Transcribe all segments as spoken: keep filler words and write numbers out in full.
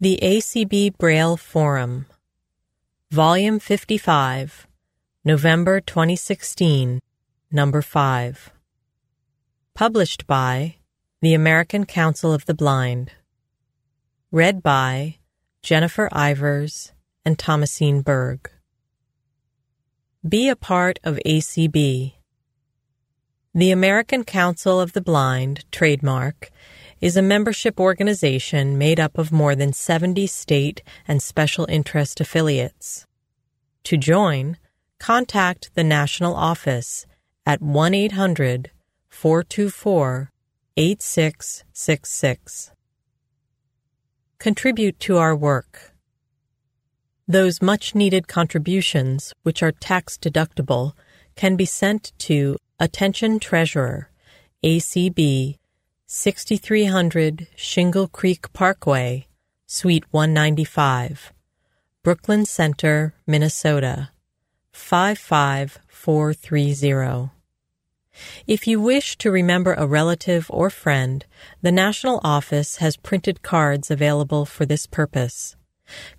The A C B Braille Forum, Volume fifty-five, November twenty sixteen, Number five. Published by the American Council of the Blind. Read by Jennifer Ivers and Thomasine Berg. Be a part of A C B. The American Council of the Blind, trademark, is a membership organization made up of more than seventy state and special interest affiliates. To join, contact the national office at one eight hundred, four two four, eight six six six. Contribute to our work. Those much-needed contributions, which are tax-deductible, can be sent to Attention Treasurer, A C B, sixty-three hundred Shingle Creek Parkway, Suite one ninety-five, Brooklyn Center, Minnesota, five five four three zero. If you wish to remember a relative or friend, the National Office has printed cards available for this purpose.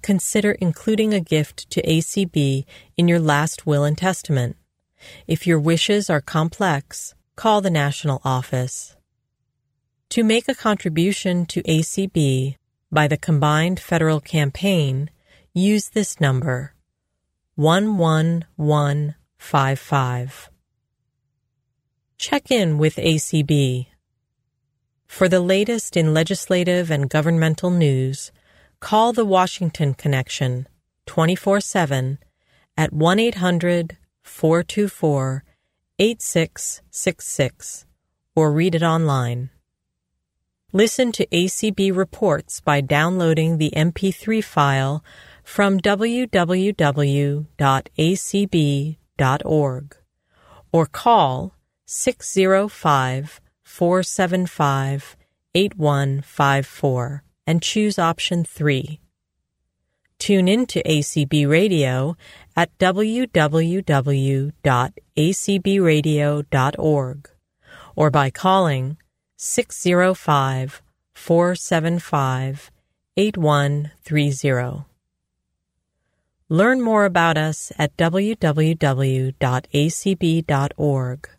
Consider including a gift to A C B in your last will and testament. If your wishes are complex, call the National Office. To make a contribution to A C B by the Combined Federal Campaign, use this number, one one one five five. Check in with A C B. For the latest in legislative and governmental news, call the Washington Connection, twenty-four seven, at one eight hundred, four two four, eight six six six, or read it online. Listen to A C B reports by downloading the M P three file from w w w dot a c b dot org or call six zero five, four seven five, eight one five four and choose option three. Tune in to A C B Radio at w w w dot a c b radio dot org or by calling six zero five, four seven five, eight one three zero. Learn more about us at w w w dot a c b dot org.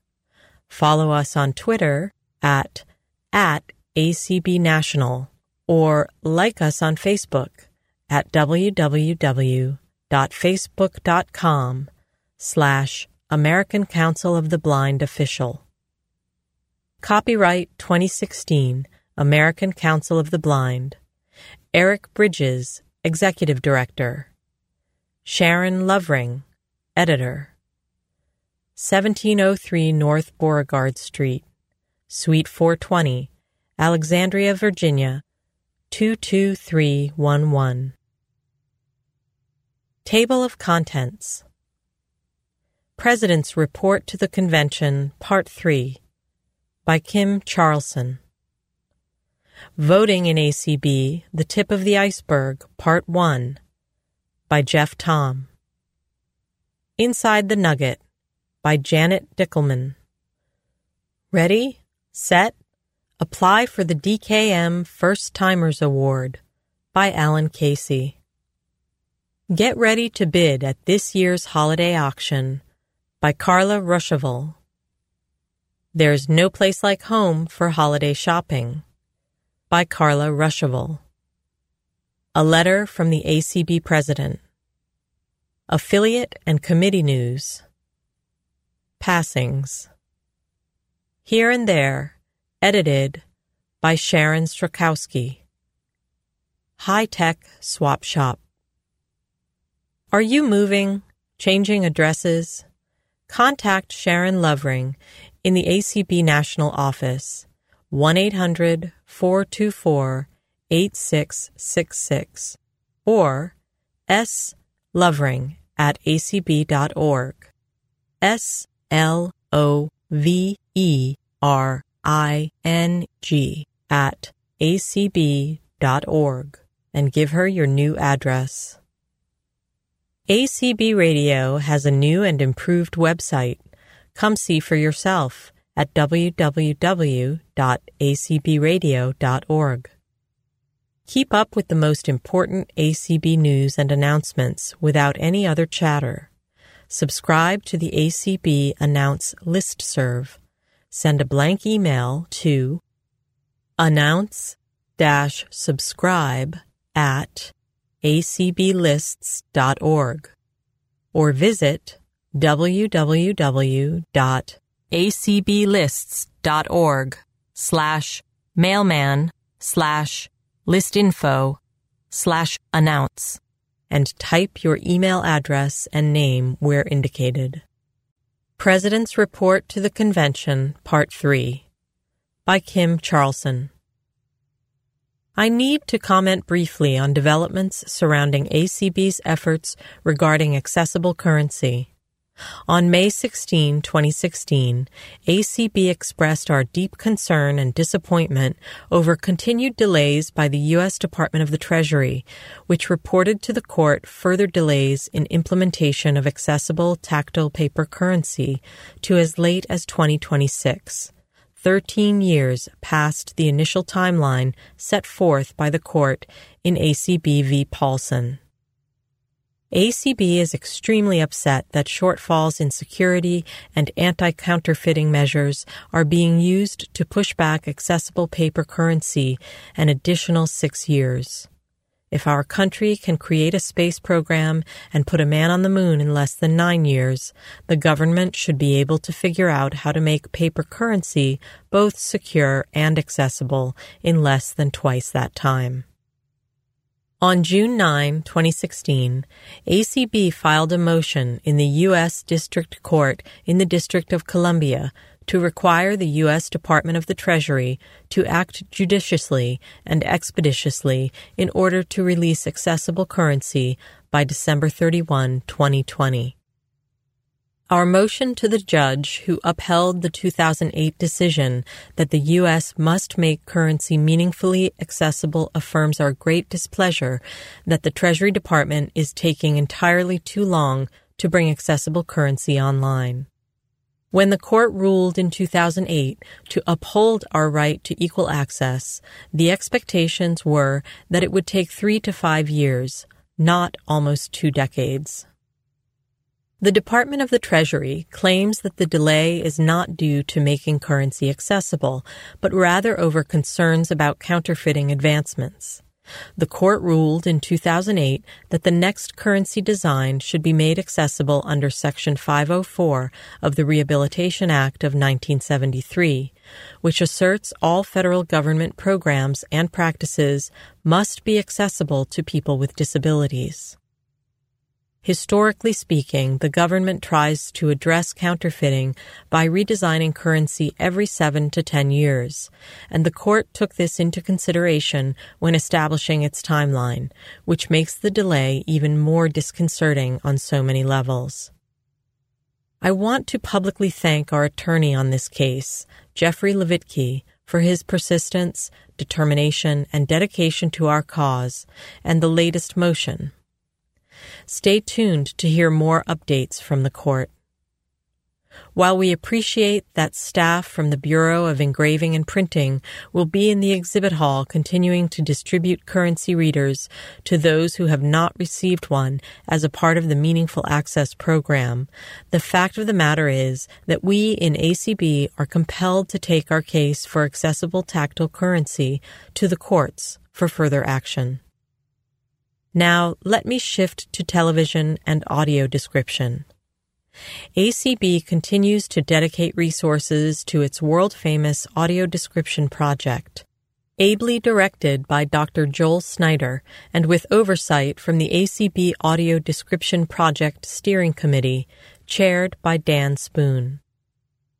Follow us on Twitter at, at A C B National, or like us on Facebook at w w w dot facebook dot com slash American Council of the Blind Official. Copyright twenty sixteen, American Council of the Blind. Eric Bridges, Executive Director. Sharon Lovering, Editor. seventeen oh three North Beauregard Street, Suite four twenty, Alexandria, Virginia, two two three one one. Table of Contents. President's Report to the Convention, Part three, by Kim Charlson. Voting in A C B, The Tip of the Iceberg, Part one, by Jeff Thom. Inside the Nugget, by Janet Dickelman. Ready, Set, Apply for the D K M First Timers Award, by Alan Casey. Get ready to bid at this year's holiday auction, by Carla Ruschival. There's no place like home for holiday shopping, by Carla Ruschival. A letter from the A C B President. Affiliate and committee news. Passings. Here and There, edited by Sharon Strzalkowski. High-tech swap shop. Are you moving, changing addresses? Contact Sharon Lovering in the A C B National Office, one eight hundred, four two four, eight six six six or slovering at a c b dot org. S L O V E R I N G at a c b dot org and give her your new address. A C B Radio has a new and improved website. Come see for yourself at w w w dot a c b radio dot org. Keep up with the most important A C B news and announcements without any other chatter. Subscribe to the A C B Announce listserv. Send a blank email to announce-subscribe at acblists dot org or visit www.acblists.org slash mailman slash listinfo slash announce and type your email address and name where indicated. President's Report to the Convention, Part three, by Kim Charlson. I need to comment briefly on developments surrounding A C B's efforts regarding accessible currency. On May sixteenth, twenty sixteen, A C B expressed our deep concern and disappointment over continued delays by the U S Department of the Treasury, which reported to the court further delays in implementation of accessible tactile paper currency to as late as twenty twenty-six, thirteen years past the initial timeline set forth by the court in A C B v. Paulson. A C B is extremely upset that shortfalls in security and anti-counterfeiting measures are being used to push back accessible paper currency an additional six years. If our country can create a space program and put a man on the moon in less than nine years, the government should be able to figure out how to make paper currency both secure and accessible in less than twice that time. On June ninth, twenty sixteen, A C B filed a motion in the U S District Court in the District of Columbia to require the U S Department of the Treasury to act judiciously and expeditiously in order to release accessible currency by December thirty-first, twenty twenty. Our motion to the judge who upheld the two thousand eight decision that the U S must make currency meaningfully accessible affirms our great displeasure that the Treasury Department is taking entirely too long to bring accessible currency online. When the court ruled in two thousand eight to uphold our right to equal access, the expectations were that it would take three to five years, not almost two decades. The Department of the Treasury claims that the delay is not due to making currency accessible, but rather over concerns about counterfeiting advancements. The court ruled in two thousand eight that the next currency design should be made accessible under Section five oh four of the Rehabilitation Act of nineteen seventy-three, which asserts all federal government programs and practices must be accessible to people with disabilities. Historically speaking, the government tries to address counterfeiting by redesigning currency every seven to ten years, and the court took this into consideration when establishing its timeline, which makes the delay even more disconcerting on so many levels. I want to publicly thank our attorney on this case, Jeffrey Levitke, for his persistence, determination, and dedication to our cause, and the latest motion. Stay tuned to hear more updates from the court. While we appreciate that staff from the Bureau of Engraving and Printing will be in the exhibit hall continuing to distribute currency readers to those who have not received one as a part of the Meaningful Access program, the fact of the matter is that we in A C B are compelled to take our case for accessible tactile currency to the courts for further action. Now, let me shift to television and audio description. A C B continues to dedicate resources to its world-famous audio description project, ably directed by Doctor Joel Snyder and with oversight from the A C B Audio Description Project Steering Committee, chaired by Dan Spoon.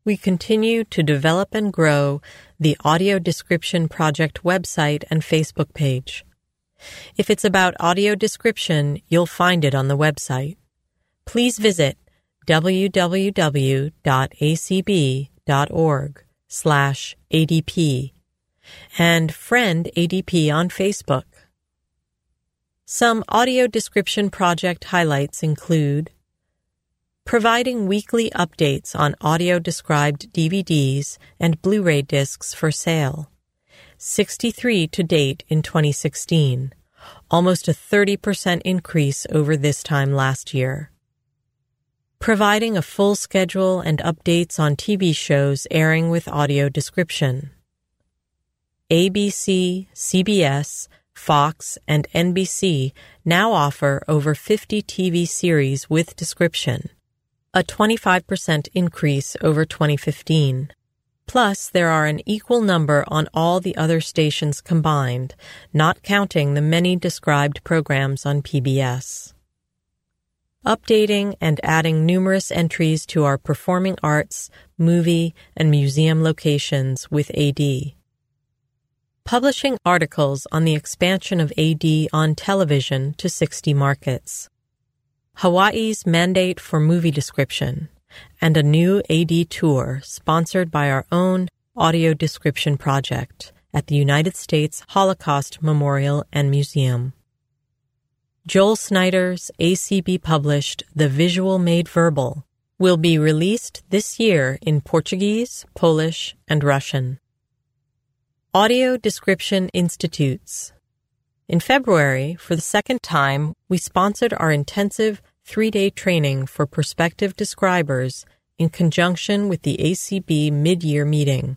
We continue to develop and grow the Audio Description Project website and Facebook page. If it's about audio description, you'll find it on the website. Please visit www.acb.org slash ADP and friend A D P on Facebook. Some audio description project highlights include providing weekly updates on audio-described D V Ds and Blu-ray discs for sale, sixty-three to date in twenty sixteen, almost a thirty percent increase over this time last year. Providing a full schedule and updates on T V shows airing with audio description. A B C, C B S, Fox, and N B C now offer over fifty T V series with description, a twenty-five percent increase over twenty fifteen. Plus, there are an equal number on all the other stations combined, not counting the many described programs on P B S. Updating and adding numerous entries to our performing arts, movie, and museum locations with A D. Publishing articles on the expansion of A D on television to sixty markets. Hawaii's mandate for movie description, and a new A D tour sponsored by our own audio description project at the United States Holocaust Memorial and Museum. Joel Snyder's A C B-published The Visual Made Verbal will be released this year in Portuguese, Polish, and Russian. Audio Description Institutes. In February, for the second time, we sponsored our intensive three-day training for prospective describers in conjunction with the A C B mid-year meeting.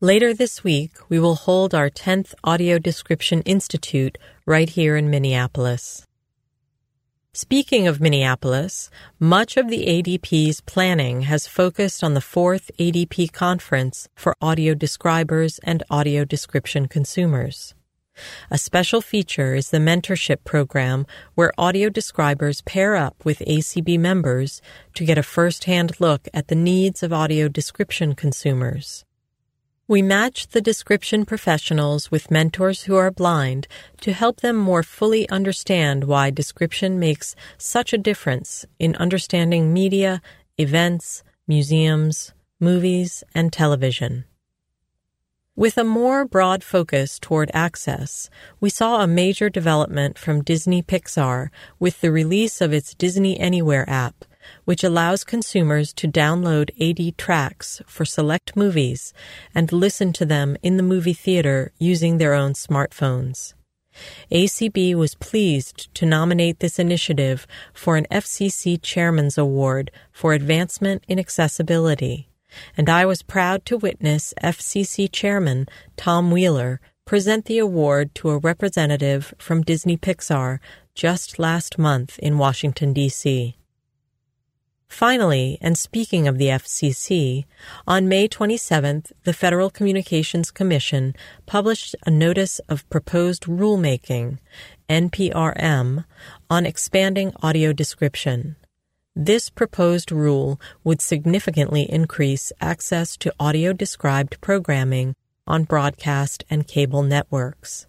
Later this week, we will hold our tenth Audio Description Institute right here in Minneapolis. Speaking of Minneapolis, much of the A D P's planning has focused on the fourth A D P Conference for audio describers and audio description consumers. A special feature is the mentorship program where audio describers pair up with A C B members to get a first-hand look at the needs of audio description consumers. We match the description professionals with mentors who are blind to help them more fully understand why description makes such a difference in understanding media, events, museums, movies, and television. With a more broad focus toward access, we saw a major development from Disney Pixar with the release of its Disney Anywhere app, which allows consumers to download A D tracks for select movies and listen to them in the movie theater using their own smartphones. A C B was pleased to nominate this initiative for an F C C Chairman's Award for Advancement in Accessibility, and I was proud to witness F C C Chairman Tom Wheeler present the award to a representative from Disney Pixar just last month in Washington, D C Finally, and speaking of the F C C, on May twenty-seventh, the Federal Communications Commission published a Notice of Proposed Rulemaking, N P R M, on expanding audio description. This proposed rule would significantly increase access to audio-described programming on broadcast and cable networks.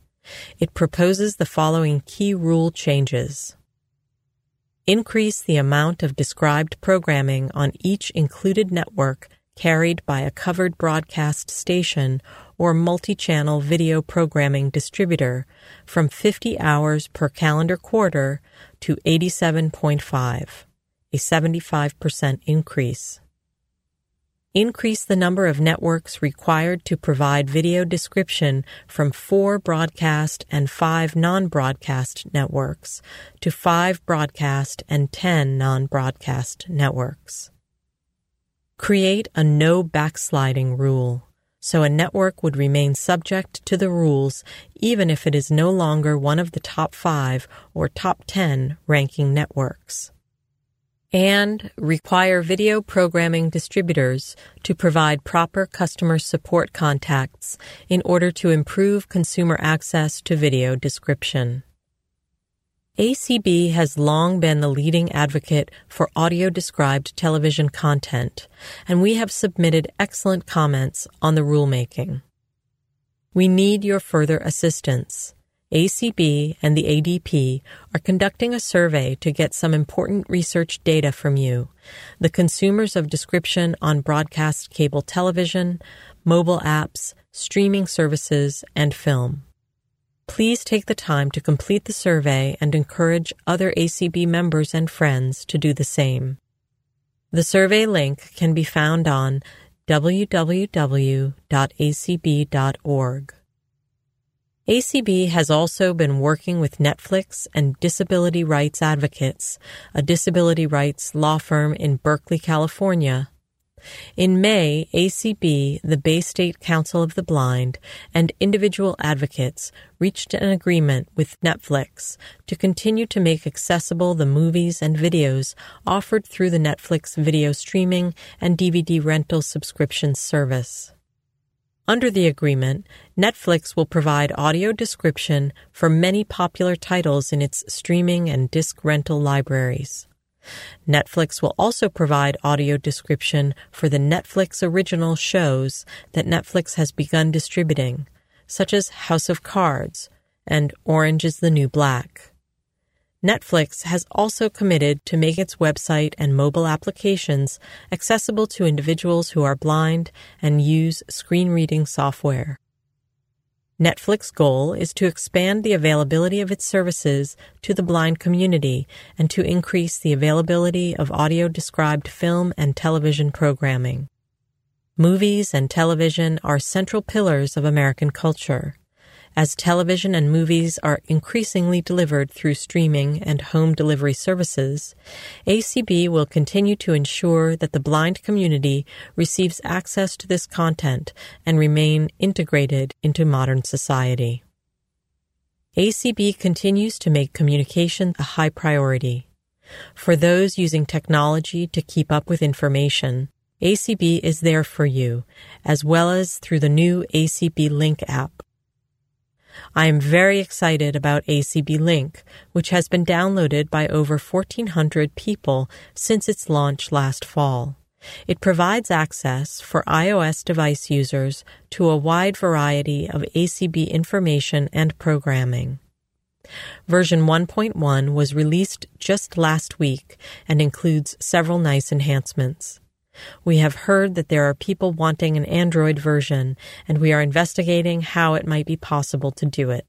It proposes the following key rule changes. Increase the amount of described programming on each included network carried by a covered broadcast station or multi-channel video programming distributor from fifty hours per calendar quarter to eighty-seven point five. A seventy-five percent increase. Increase the number of networks required to provide video description from four broadcast and five non-broadcast networks to five broadcast and ten non-broadcast networks. Create a no backsliding rule, so a network would remain subject to the rules even if it is no longer one of the top five or top ten ranking networks. And require video programming distributors to provide proper customer support contacts in order to improve consumer access to video description. A C B has long been the leading advocate for audio-described television content, and we have submitted excellent comments on the rulemaking. We need your further assistance. A C B and the A D P are conducting a survey to get some important research data from you, the consumers of description on broadcast cable television, mobile apps, streaming services, and film. Please take the time to complete the survey and encourage other A C B members and friends to do the same. The survey link can be found on w w w dot a c b dot org. A C B has also been working with Netflix and Disability Rights Advocates, a disability rights law firm in Berkeley, California. In May, A C B, the Bay State Council of the Blind, and individual advocates reached an agreement with Netflix to continue to make accessible the movies and videos offered through the Netflix video streaming and D V D rental subscription service. Under the agreement, Netflix will provide audio description for many popular titles in its streaming and disc rental libraries. Netflix will also provide audio description for the Netflix original shows that Netflix has begun distributing, such as House of Cards and Orange is the New Black. Netflix has also committed to make its website and mobile applications accessible to individuals who are blind and use screen reading software. Netflix's goal is to expand the availability of its services to the blind community and to increase the availability of audio-described film and television programming. Movies and television are central pillars of American culture. As television and movies are increasingly delivered through streaming and home delivery services, A C B will continue to ensure that the blind community receives access to this content and remain integrated into modern society. A C B continues to make communication a high priority. For those using technology to keep up with information, A C B is there for you, as well as through the new A C B Link app. I am very excited about A C B Link, which has been downloaded by over fourteen hundred people since its launch last fall. It provides access for iOS device users to a wide variety of A C B information and programming. Version one point one was released just last week and includes several nice enhancements. We have heard that there are people wanting an Android version, and we are investigating how it might be possible to do it.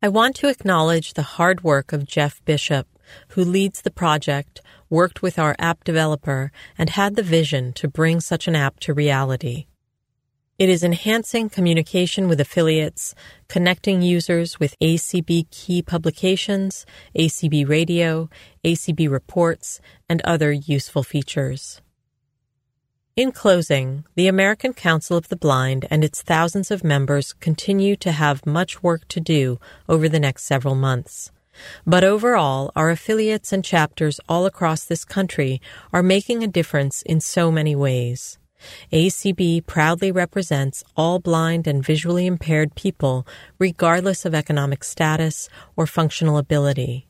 I want to acknowledge the hard work of Jeff Bishop, who leads the project, worked with our app developer, and had the vision to bring such an app to reality. It is enhancing communication with affiliates, connecting users with A C B Key Publications, A C B Radio, A C B Reports, and other useful features. In closing, the American Council of the Blind and its thousands of members continue to have much work to do over the next several months. But overall, our affiliates and chapters all across this country are making a difference in so many ways. A C B proudly represents all blind and visually impaired people, regardless of economic status or functional ability.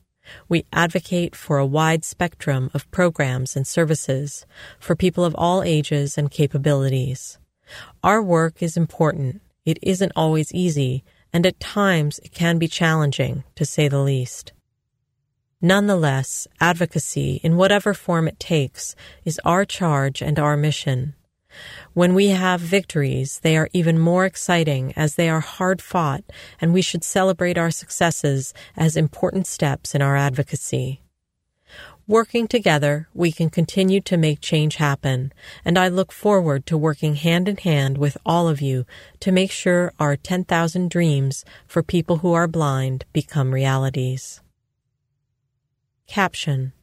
We advocate for a wide spectrum of programs and services for people of all ages and capabilities. Our work is important. It isn't always easy, and at times it can be challenging, to say the least. Nonetheless, advocacy, in whatever form it takes, is our charge and our mission. When we have victories, they are even more exciting as they are hard-fought, and we should celebrate our successes as important steps in our advocacy. Working together, we can continue to make change happen, and I look forward to working hand-in-hand with all of you to make sure our ten thousand dreams for people who are blind become realities. Caption: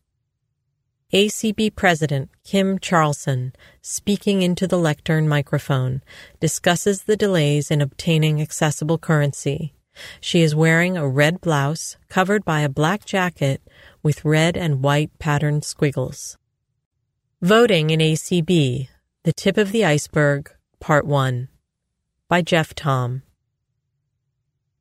A C B President Kim Charlson, speaking into the lectern microphone, discusses the delays in obtaining accessible currency. She is wearing a red blouse covered by a black jacket with red and white patterned squiggles. Voting in A C B, The Tip of the Iceberg, Part one, by Jeff Thom.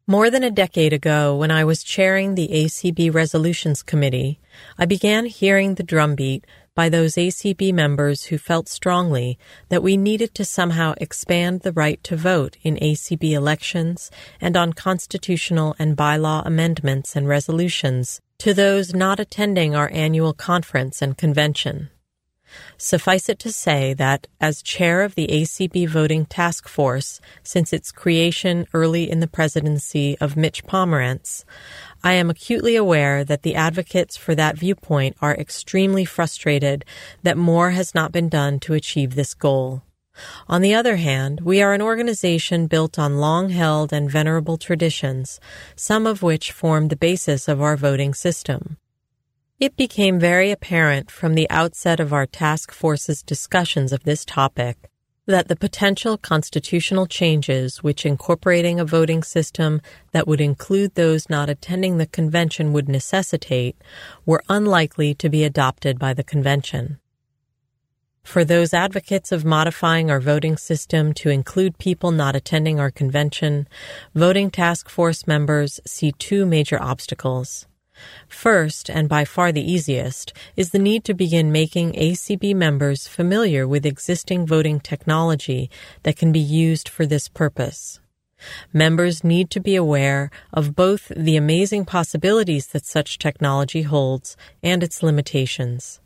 More than a decade ago, when I was chairing the A C B Resolutions Committee, I began hearing the drumbeat by those A C B members who felt strongly that we needed to somehow expand the right to vote in A C B elections and on constitutional and bylaw amendments and resolutions to those not attending our annual conference and convention. Suffice it to say that, as chair of the A C B Voting Task Force since its creation early in the presidency of Mitch Pomerantz, I am acutely aware that the advocates for that viewpoint are extremely frustrated that more has not been done to achieve this goal. On the other hand, we are an organization built on long-held and venerable traditions, some of which form the basis of our voting system. It became very apparent from the outset of our task force's discussions of this topic that the potential constitutional changes which incorporating a voting system that would include those not attending the convention would necessitate were unlikely to be adopted by the convention. For those advocates of modifying our voting system to include people not attending our convention, voting task force members see two major obstacles. First, and by far the easiest, is the need to begin making A C B members familiar with existing voting technology that can be used for this purpose. Members need to be aware of both the amazing possibilities that such technology holds and its limitations.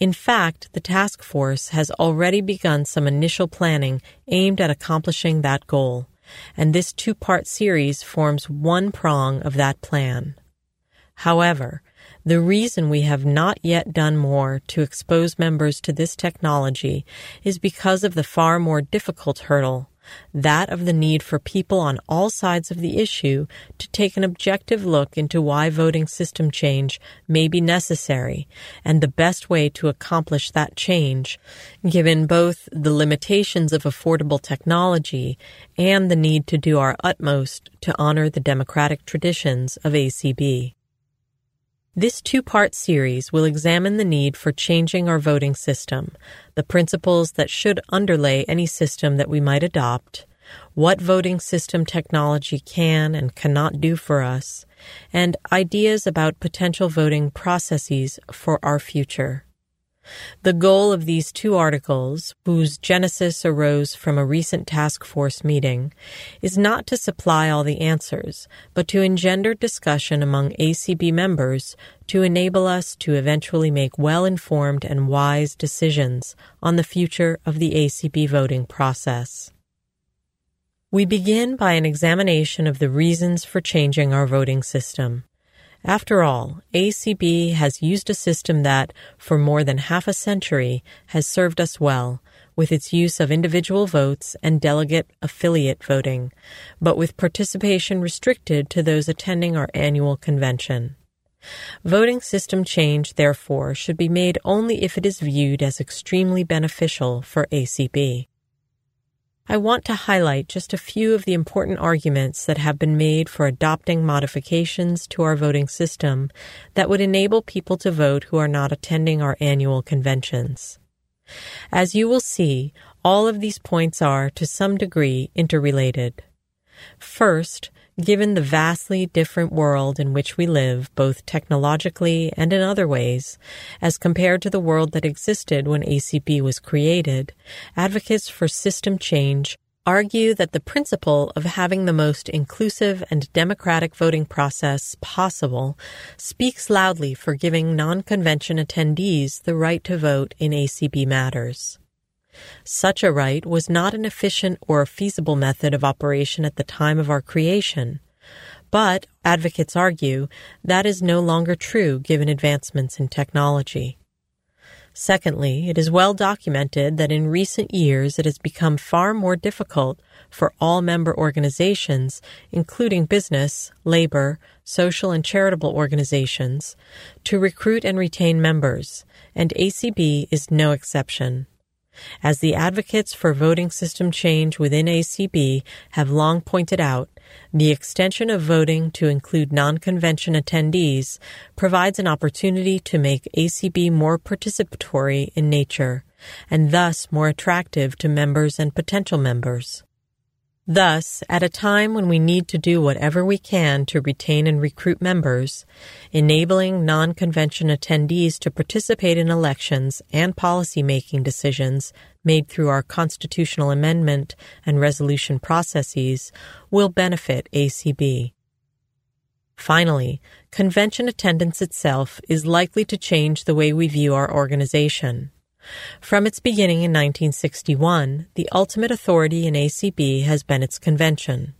In fact, the task force has already begun some initial planning aimed at accomplishing that goal, and this two-part series forms one prong of that plan. However, the reason we have not yet done more to expose members to this technology is because of the far more difficult hurdle, that of the need for people on all sides of the issue to take an objective look into why voting system change may be necessary and the best way to accomplish that change, given both the limitations of affordable technology and the need to do our utmost to honor the democratic traditions of A C B. This two-part series will examine the need for changing our voting system, the principles that should underlay any system that we might adopt, what voting system technology can and cannot do for us, and ideas about potential voting processes for our future. The goal of these two articles, whose genesis arose from a recent task force meeting, is not to supply all the answers, but to engender discussion among A C B members to enable us to eventually make well-informed and wise decisions on the future of the A C B voting process. We begin by an examination of the reasons for changing our voting system. After all, A C B has used a system that, for more than half a century, has served us well, with its use of individual votes and delegate affiliate voting, but with participation restricted to those attending our annual convention. Voting system change, therefore, should be made only if it is viewed as extremely beneficial for A C B. I want to highlight just a few of the important arguments that have been made for adopting modifications to our voting system that would enable people to vote who are not attending our annual conventions. As you will see, all of these points are, to some degree, interrelated. First, given the vastly different world in which we live, both technologically and in other ways, as compared to the world that existed when A C B was created, advocates for system change argue that the principle of having the most inclusive and democratic voting process possible speaks loudly for giving non-convention attendees the right to vote in A C B matters. Such a right was not an efficient or feasible method of operation at the time of our creation, but, advocates argue, that is no longer true given advancements in technology. Secondly, it is well documented that in recent years it has become far more difficult for all member organizations, including business, labor, social and charitable organizations, to recruit and retain members, and A C B is no exception. As the advocates for voting system change within A C B have long pointed out, the extension of voting to include non-convention attendees provides an opportunity to make A C B more participatory in nature, and thus more attractive to members and potential members. Thus, at a time when we need to do whatever we can to retain and recruit members, enabling non-convention attendees to participate in elections and policy-making decisions made through our constitutional amendment and resolution processes will benefit A C B. Finally, convention attendance itself is likely to change the way we view our organization. From its beginning in nineteen sixty-one, the ultimate authority in A C B has been its convention,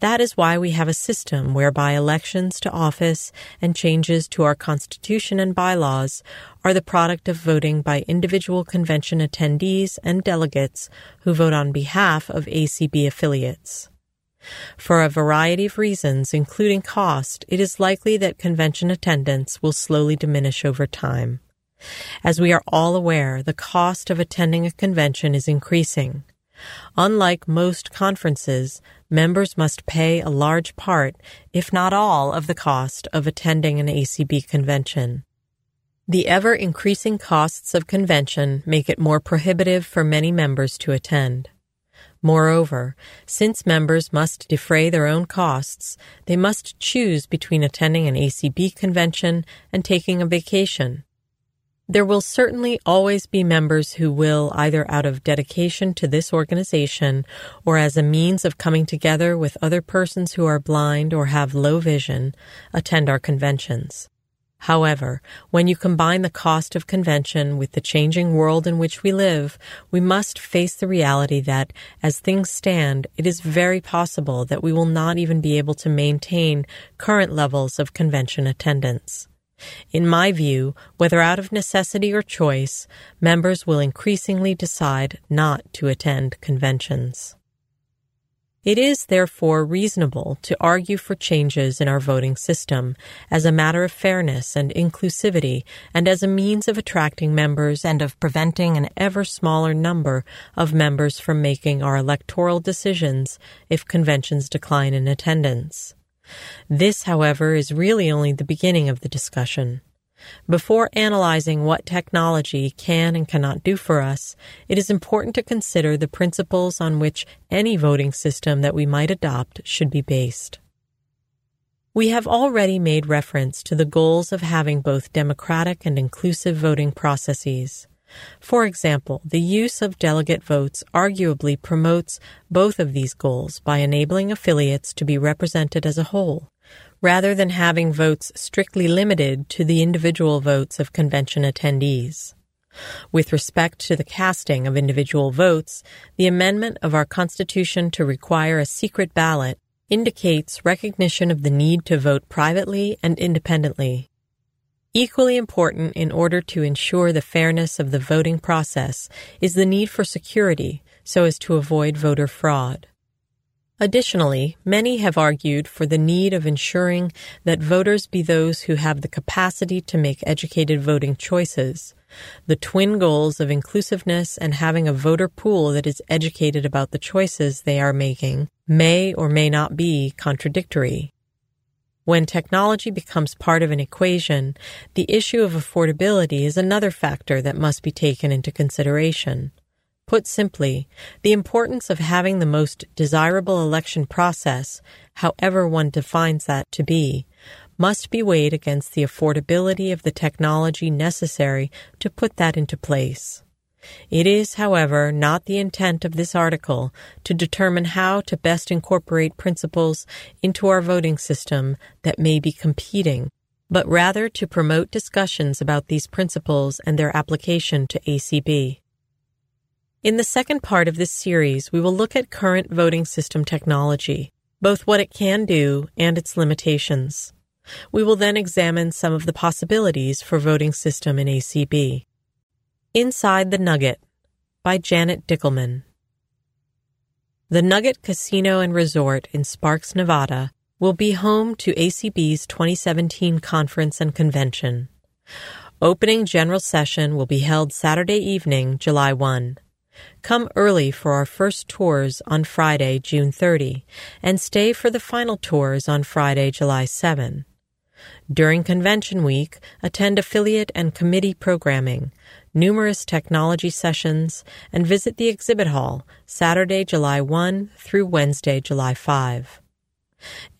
That is why we have a system whereby elections to office and changes to our Constitution and bylaws are the product of voting by individual convention attendees and delegates who vote on behalf of A C B affiliates. For a variety of reasons, including cost, it is likely that convention attendance will slowly diminish over time. As we are all aware, the cost of attending a convention is increasing. Unlike most conferences, members must pay a large part, if not all, of the cost of attending an A C B convention. The ever-increasing costs of convention make it more prohibitive for many members to attend. Moreover, since members must defray their own costs, they must choose between attending an A C B convention and taking a vacation. There will certainly always be members who will, either out of dedication to this organization or as a means of coming together with other persons who are blind or have low vision, attend our conventions. However, when you combine the cost of convention with the changing world in which we live, we must face the reality that, as things stand, it is very possible that we will not even be able to maintain current levels of convention attendance. In my view, whether out of necessity or choice, members will increasingly decide not to attend conventions. It is, therefore, reasonable to argue for changes in our voting system as a matter of fairness and inclusivity and as a means of attracting members and of preventing an ever smaller number of members from making our electoral decisions if conventions decline in attendance. This, however, is really only the beginning of the discussion. Before analyzing what technology can and cannot do for us, it is important to consider the principles on which any voting system that we might adopt should be based. We have already made reference to the goals of having both democratic and inclusive voting processes. For example, the use of delegate votes arguably promotes both of these goals by enabling affiliates to be represented as a whole, rather than having votes strictly limited to the individual votes of convention attendees. With respect to the casting of individual votes, the amendment of our Constitution to require a secret ballot indicates recognition of the need to vote privately and independently. Equally important in order to ensure the fairness of the voting process is the need for security so as to avoid voter fraud. Additionally, many have argued for the need of ensuring that voters be those who have the capacity to make educated voting choices, the twin goals of inclusiveness and having a voter pool that is educated about the choices they are making may or may not be contradictory. When technology becomes part of an equation, the issue of affordability is another factor that must be taken into consideration. Put simply, the importance of having the most desirable election process, however one defines that to be, must be weighed against the affordability of the technology necessary to put that into place. It is, however, not the intent of this article to determine how to best incorporate principles into our voting system that may be competing, but rather to promote discussions about these principles and their application to A C B. In the second part of this series, we will look at current voting system technology, both what it can do and its limitations. We will then examine some of the possibilities for voting system in A C B. Inside the Nugget by Janet Dickelman. The Nugget Casino and Resort in Sparks, Nevada will be home to A C B's twenty seventeen conference and convention. Opening general session will be held Saturday evening, July first. Come early for our first tours on Friday, June thirtieth, and stay for the final tours on Friday, July seventh. During convention week, attend affiliate and committee programming, numerous technology sessions, and visit the exhibit hall Saturday, July first through Wednesday, July fifth.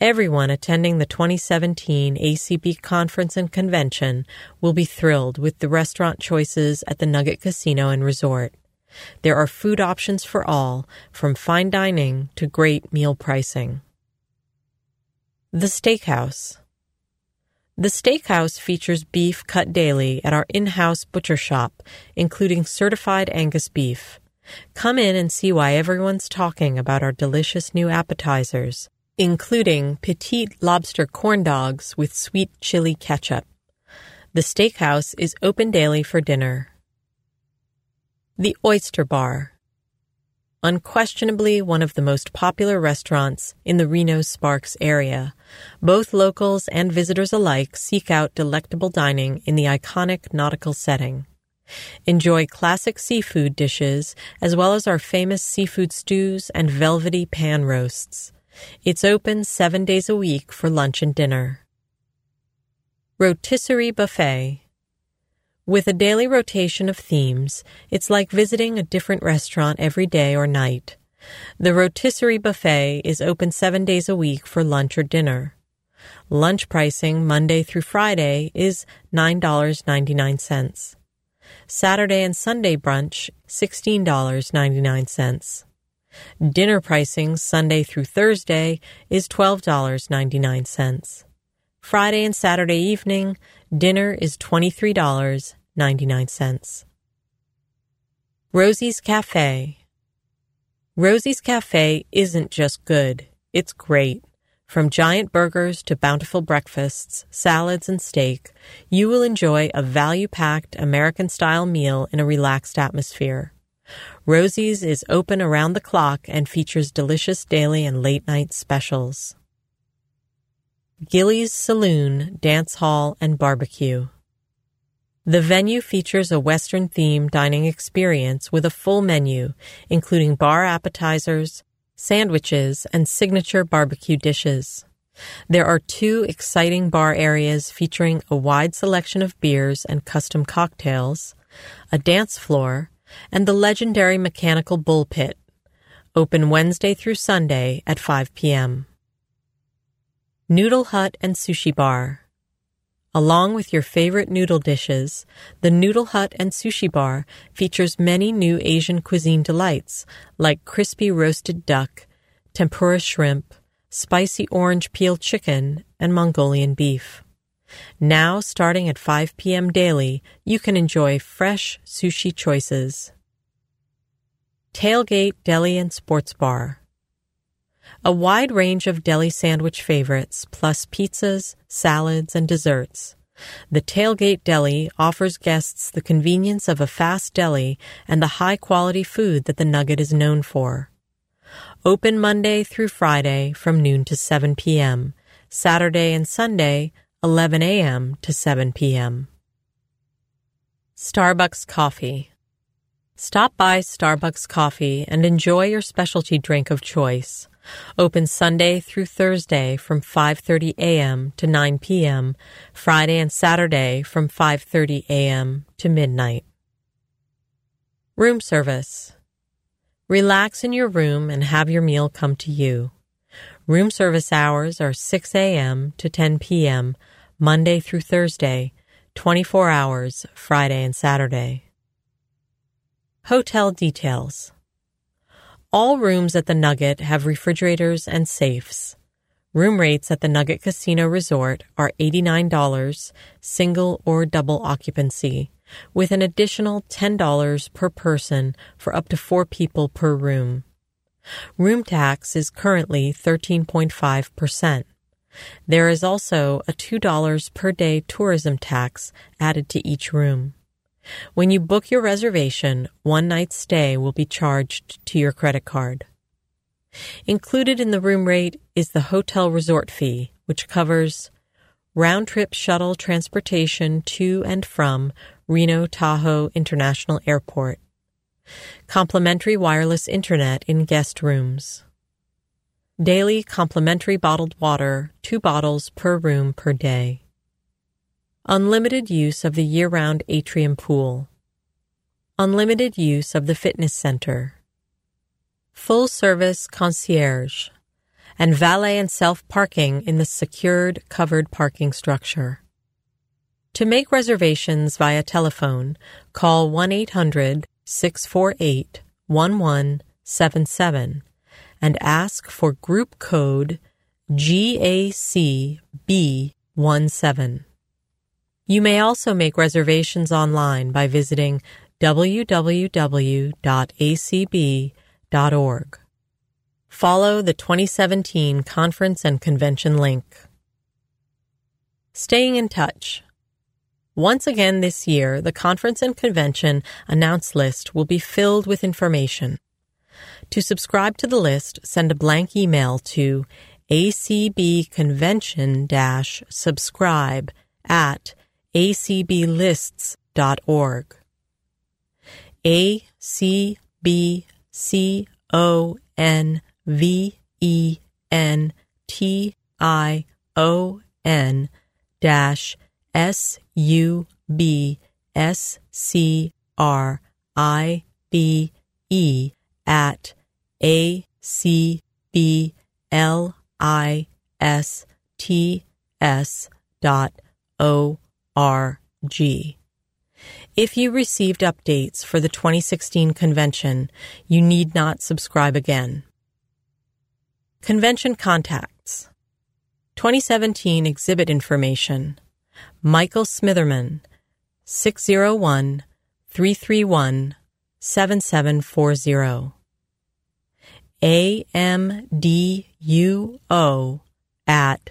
Everyone attending the twenty seventeen A C B Conference and Convention will be thrilled with the restaurant choices at the Nugget Casino and Resort. There are food options for all, from fine dining to great meal pricing. The Steakhouse. The Steakhouse features beef cut daily at our in-house butcher shop, including certified Angus beef. Come in and see why everyone's talking about our delicious new appetizers, including petite lobster corn dogs with sweet chili ketchup. The steakhouse is open daily for dinner. The Oyster Bar. Unquestionably one of the most popular restaurants in the Reno-Sparks area. Both locals and visitors alike seek out delectable dining in the iconic nautical setting. Enjoy classic seafood dishes, as well as our famous seafood stews and velvety pan roasts. It's open seven days a week for lunch and dinner. Rotisserie Buffet. With a daily rotation of themes, it's like visiting a different restaurant every day or night. The Rotisserie Buffet is open seven days a week for lunch or dinner. Lunch pricing Monday through Friday is nine dollars and ninety-nine cents. Saturday and Sunday brunch, sixteen dollars and ninety-nine cents. Dinner pricing Sunday through Thursday is twelve dollars and ninety-nine cents. Friday and Saturday evening, dinner is twenty-three dollars and ninety-nine cents. Rosie's Cafe. Rosie's Cafe isn't just good, it's great. From giant burgers to bountiful breakfasts, salads, and steak, you will enjoy a value-packed American-style meal in a relaxed atmosphere. Rosie's is open around the clock and features delicious daily and late-night specials. Gilly's Saloon, Dance Hall, and Barbecue. The venue features a Western-themed dining experience with a full menu, including bar appetizers, sandwiches, and signature barbecue dishes. There are two exciting bar areas featuring a wide selection of beers and custom cocktails, a dance floor, and the legendary mechanical bull pit, open Wednesday through Sunday at five p.m. Noodle Hut and Sushi Bar. Along with your favorite noodle dishes, the Noodle Hut and Sushi Bar features many new Asian cuisine delights like crispy roasted duck, tempura shrimp, spicy orange peel chicken, and Mongolian beef. Now, starting at five p.m. daily, you can enjoy fresh sushi choices. Tailgate Deli and Sports Bar. A wide range of deli sandwich favorites, plus pizzas, salads, and desserts. The Tailgate Deli offers guests the convenience of a fast deli and the high-quality food that the Nugget is known for. Open Monday through Friday from noon to seven p.m., Saturday and Sunday, eleven a.m. to seven p.m. Starbucks Coffee. Stop by Starbucks Coffee and enjoy your specialty drink of choice. Open Sunday through Thursday from five thirty a.m. to nine p.m., Friday and Saturday from five thirty a.m. to midnight. Room service. Relax in your room and have your meal come to you. Room service hours are six a.m. to ten p.m., Monday through Thursday, twenty-four hours, Friday and Saturday. Hotel details. All rooms at the Nugget have refrigerators and safes. Room rates at the Nugget Casino Resort are eighty-nine dollars, single or double occupancy, with an additional ten dollars per person for up to four people per room. Room tax is currently thirteen point five percent. There is also a two dollars per day tourism tax added to each room. When you book your reservation, one night's stay will be charged to your credit card. Included in the room rate is the hotel resort fee, which covers round-trip shuttle transportation to and from Reno-Tahoe International Airport, complimentary wireless internet in guest rooms, daily complimentary bottled water, two bottles per room per day, unlimited use of the year-round atrium pool, unlimited use of the fitness center, full-service concierge, and valet and self-parking in the secured, covered parking structure. To make reservations via telephone, call one eight hundred, six four eight, one one seven seven and ask for group code G A C B one seven. You may also make reservations online by visiting w w w dot a c b dot org. Follow the twenty seventeen Conference and Convention link. Staying in touch. Once again this year, the Conference and Convention announce list will be filled with information. To subscribe to the list, send a blank email to acbconvention-subscribe at acblists dot org. A C B C O N V E N T I O N dash S U B S C R I B E at A C B L I S T S dot O R G. If you received updates for the twenty sixteen convention, you need not subscribe again. Convention contacts. twenty seventeen exhibit information. Michael Smitherman, six oh one, three three one, seven seven four oh. A M D U O at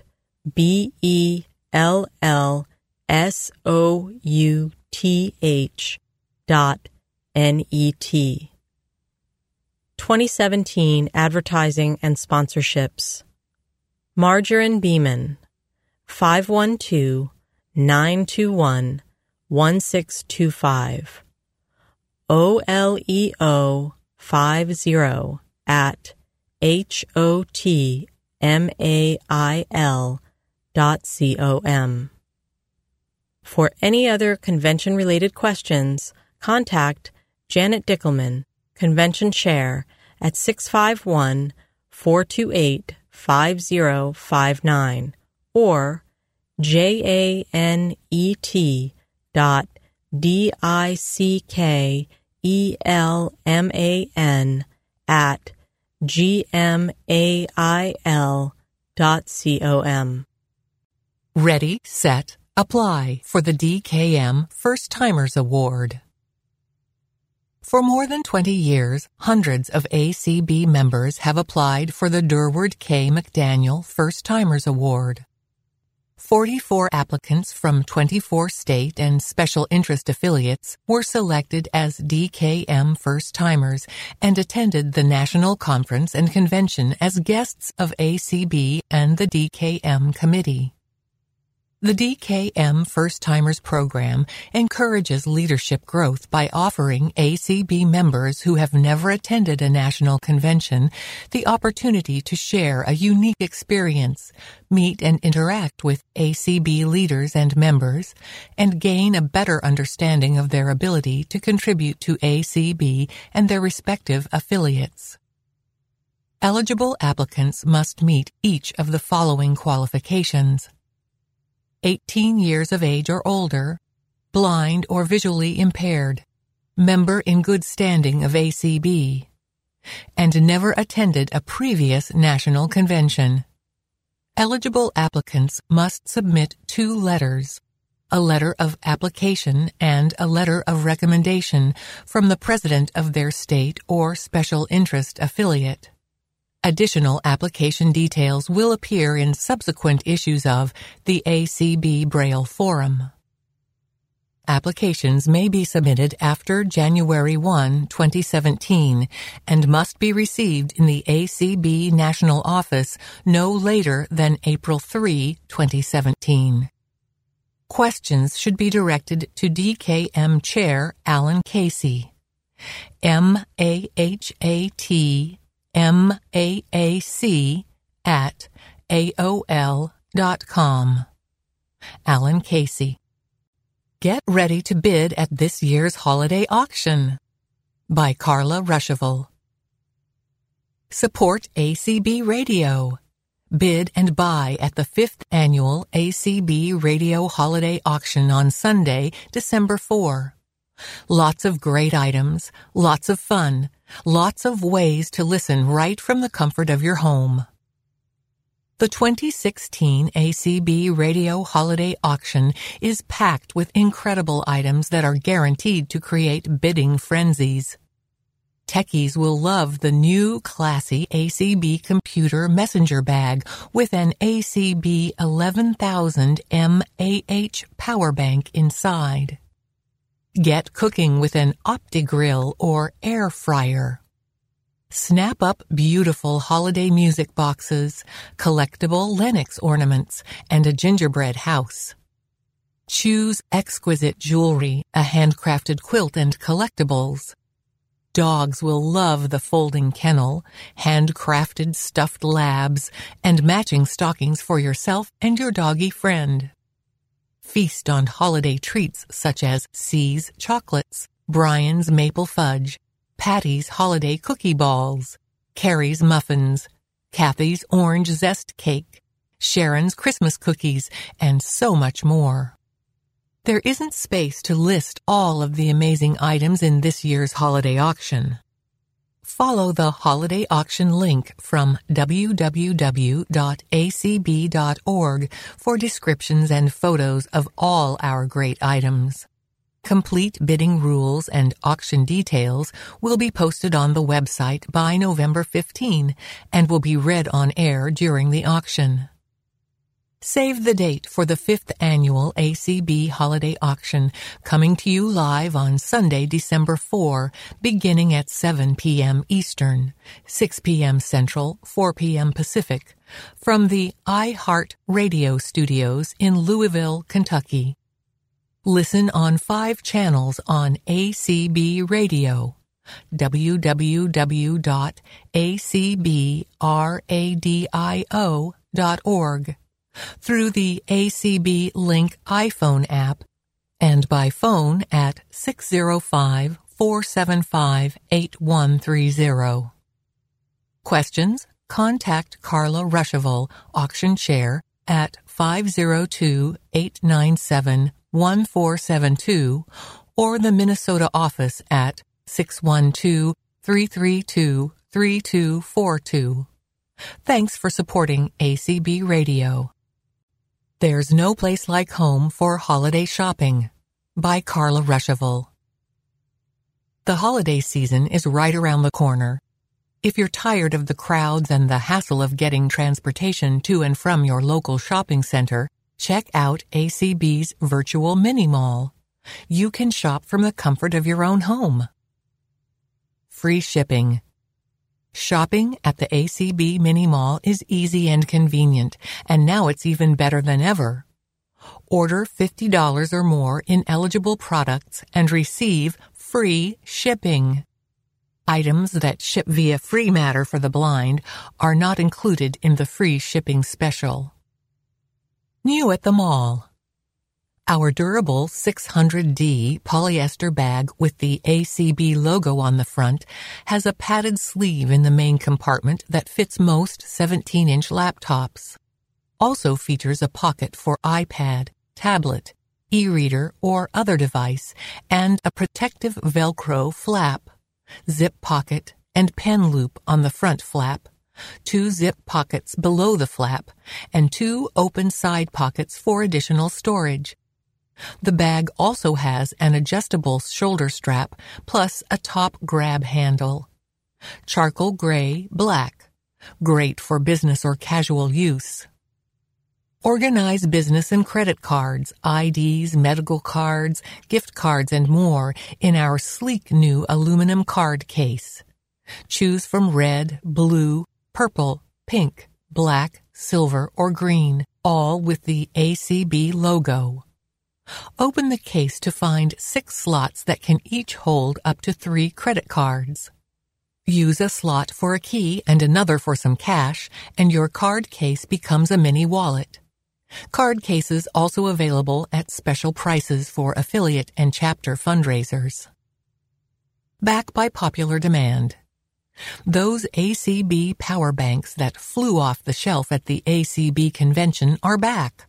B E L L S O U T H dot N E T. twenty seventeen Advertising and Sponsorships. Marjorie Beeman, five one two, nine two one, one six two five, O L E O fifty at H O T M A I L dot C O M. For any other convention-related questions, contact Janet Dickelman, Convention Chair, at six five one, four two eight, five oh five nine or J-A-N-E-T dot D-I-C-K-E-L-M-A-N at G-M-A-I-L dot C-O-M. Ready, set, apply for the D K M First Timers Award. For more than twenty years, hundreds of A C B members have applied for the Durward K. McDaniel First Timers Award. forty-four applicants from twenty-four state and special interest affiliates were selected as D K M First Timers and attended the National Conference and Convention as guests of A C B and the D K M Committee. The D K M First Timers program encourages leadership growth by offering A C B members who have never attended a national convention the opportunity to share a unique experience, meet and interact with A C B leaders and members, and gain a better understanding of their ability to contribute to A C B and their respective affiliates. Eligible applicants must meet each of the following qualifications: eighteen years of age or older, blind or visually impaired, member in good standing of A C B, and never attended a previous national convention. Eligible applicants must submit two letters, a letter of application and a letter of recommendation from the president of their state or special interest affiliate. Additional application details will appear in subsequent issues of the A C B Braille Forum. Applications may be submitted after January first, twenty seventeen, and must be received in the A C B National Office no later than April third, twenty seventeen. Questions should be directed to D K M Chair Alan Casey. M A H A T M A A C at A O L dot com. Alan Casey. Get ready to bid at this year's holiday auction. By Carla Ruschival. Support A C B Radio. Bid and buy at the fifth Annual A C B Radio Holiday Auction on Sunday, December fourth. Lots of great items, lots of fun, lots of ways to listen right from the comfort of your home. The twenty sixteen A C B Radio Holiday Auction is packed with incredible items that are guaranteed to create bidding frenzies. Techies will love the new classy A C B computer messenger bag with an A C B eleven thousand mAh power bank inside. Get cooking with an OptiGrill or air fryer. Snap up beautiful holiday music boxes, collectible Lenox ornaments, and a gingerbread house. Choose exquisite jewelry, a handcrafted quilt, and collectibles. Dogs will love the folding kennel, handcrafted stuffed labs, and matching stockings for yourself and your doggy friend. Feast on holiday treats such as C's chocolates, Brian's maple fudge, Patty's holiday cookie balls, Carrie's muffins, Kathy's orange zest cake, Sharon's Christmas cookies, and so much more. There isn't space to list all of the amazing items in this year's holiday auction. Follow the holiday auction link from w w w dot a c b dot org for descriptions and photos of all our great items. Complete bidding rules and auction details will be posted on the website by November fifteenth and will be read on air during the auction. Save the date for the fifth annual A C B Holiday Auction, coming to you live on Sunday, December fourth, beginning at seven p.m. Eastern, six p.m. Central, four p.m. Pacific, from the iHeart Radio Studios in Louisville, Kentucky. Listen on five channels on A C B Radio, w w w dot a c b radio dot org. through the A C B Link iPhone app, and by phone at six oh five, four seven five, eight one three oh. Questions? Contact Carla Ruschival, Auction Chair, at five oh two, eight nine seven, one four seven two or the Minnesota office at six one two, three three two, three two four two. Thanks for supporting A C B Radio. There's No Place Like Home for Holiday Shopping by Carla Ruschival. The holiday season is right around the corner. If you're tired of the crowds and the hassle of getting transportation to and from your local shopping center, check out A C B's virtual mini-mall. You can shop from the comfort of your own home. Free shipping. Shopping at the A C B Mini Mall is easy and convenient, and now it's even better than ever. Order fifty dollars or more in eligible products and receive free shipping. Items that ship via Free Matter for the Blind are not included in the free shipping special. New at the mall. Our durable six hundred D polyester bag with the A C B logo on the front has a padded sleeve in the main compartment that fits most seventeen-inch laptops. Also features a pocket for iPad, tablet, e-reader, or other device, and a protective Velcro flap, zip pocket, and pen loop on the front flap, two zip pockets below the flap, and two open side pockets for additional storage. The bag also has an adjustable shoulder strap plus a top grab handle. Charcoal gray, black. Great for business or casual use. Organize business and credit cards, I Ds, medical cards, gift cards, and more in our sleek new aluminum card case. Choose from red, blue, purple, pink, black, silver, or green, all with the A C B logo. Open the case to find six slots that can each hold up to three credit cards. Use a slot for a key and another for some cash, and your card case becomes a mini wallet. Card cases also available at special prices for affiliate and chapter fundraisers. Back by popular demand. Those A C B power banks that flew off the shelf at the A C B convention are back.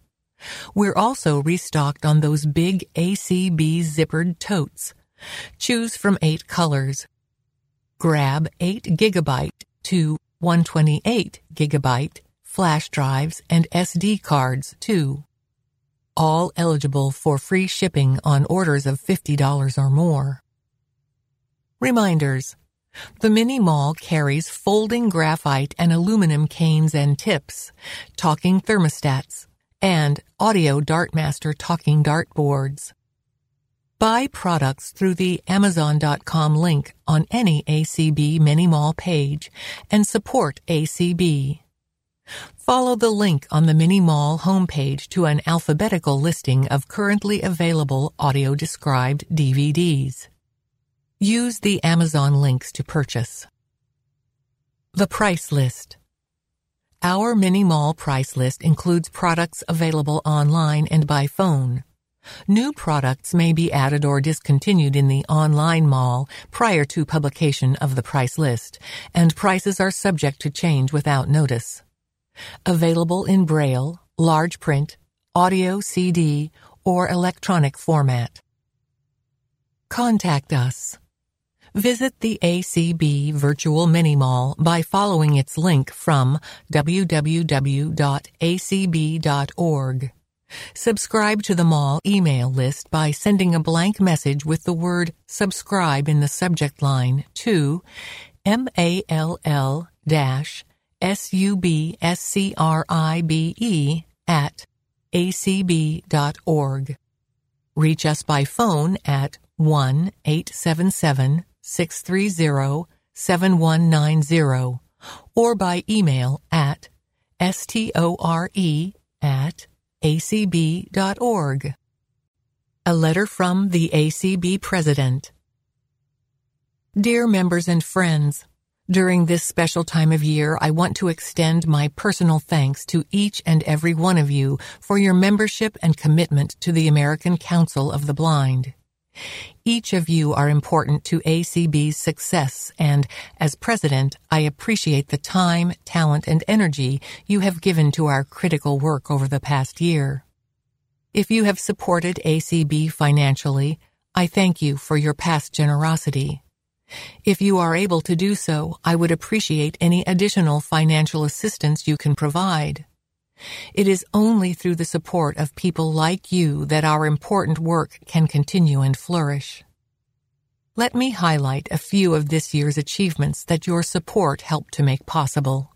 We're also restocked on those big A C B zippered totes. Choose from eight colors. Grab eight gigabyte to one twenty-eight gigabyte flash drives and S D cards, too. All eligible for free shipping on orders of fifty dollars or more. Reminders. The mini mall carries folding graphite and aluminum canes and tips, talking thermostats, and audio Dartmaster talking dartboards. Buy products through the Amazon dot com link on any A C B mini mall page and support A C B. Follow the link on the mini mall homepage to an alphabetical listing of currently available audio-described D V Ds. Use the Amazon links to purchase. The price list. Our mini mall price list includes products available online and by phone. New products may be added or discontinued in the online mall prior to publication of the price list, and prices are subject to change without notice. Available in Braille, large print, audio C D, or electronic format. Contact us. Visit the A C B Virtual Mini Mall by following its link from w w w dot a c b dot org. Subscribe to the mall email list by sending a blank message with the word subscribe in the subject line to mall dash subscribe at a c b dot org. Reach us by phone at one eight seven seven, six three zero, seven one nine zero or by email at store at a c b dot org. A letter from the A C B President. Dear members and friends, during this special time of year, I want to extend my personal thanks to each and every one of you for your membership and commitment to the American Council of the Blind. Each of you are important to A C B's success, and as president, I appreciate the time, talent, and energy you have given to our critical work over the past year. If you have supported A C B financially, I thank you for your past generosity. If you are able to do so, I would appreciate any additional financial assistance you can provide. It is only through the support of people like you that our important work can continue and flourish. Let me highlight a few of this year's achievements that your support helped to make possible.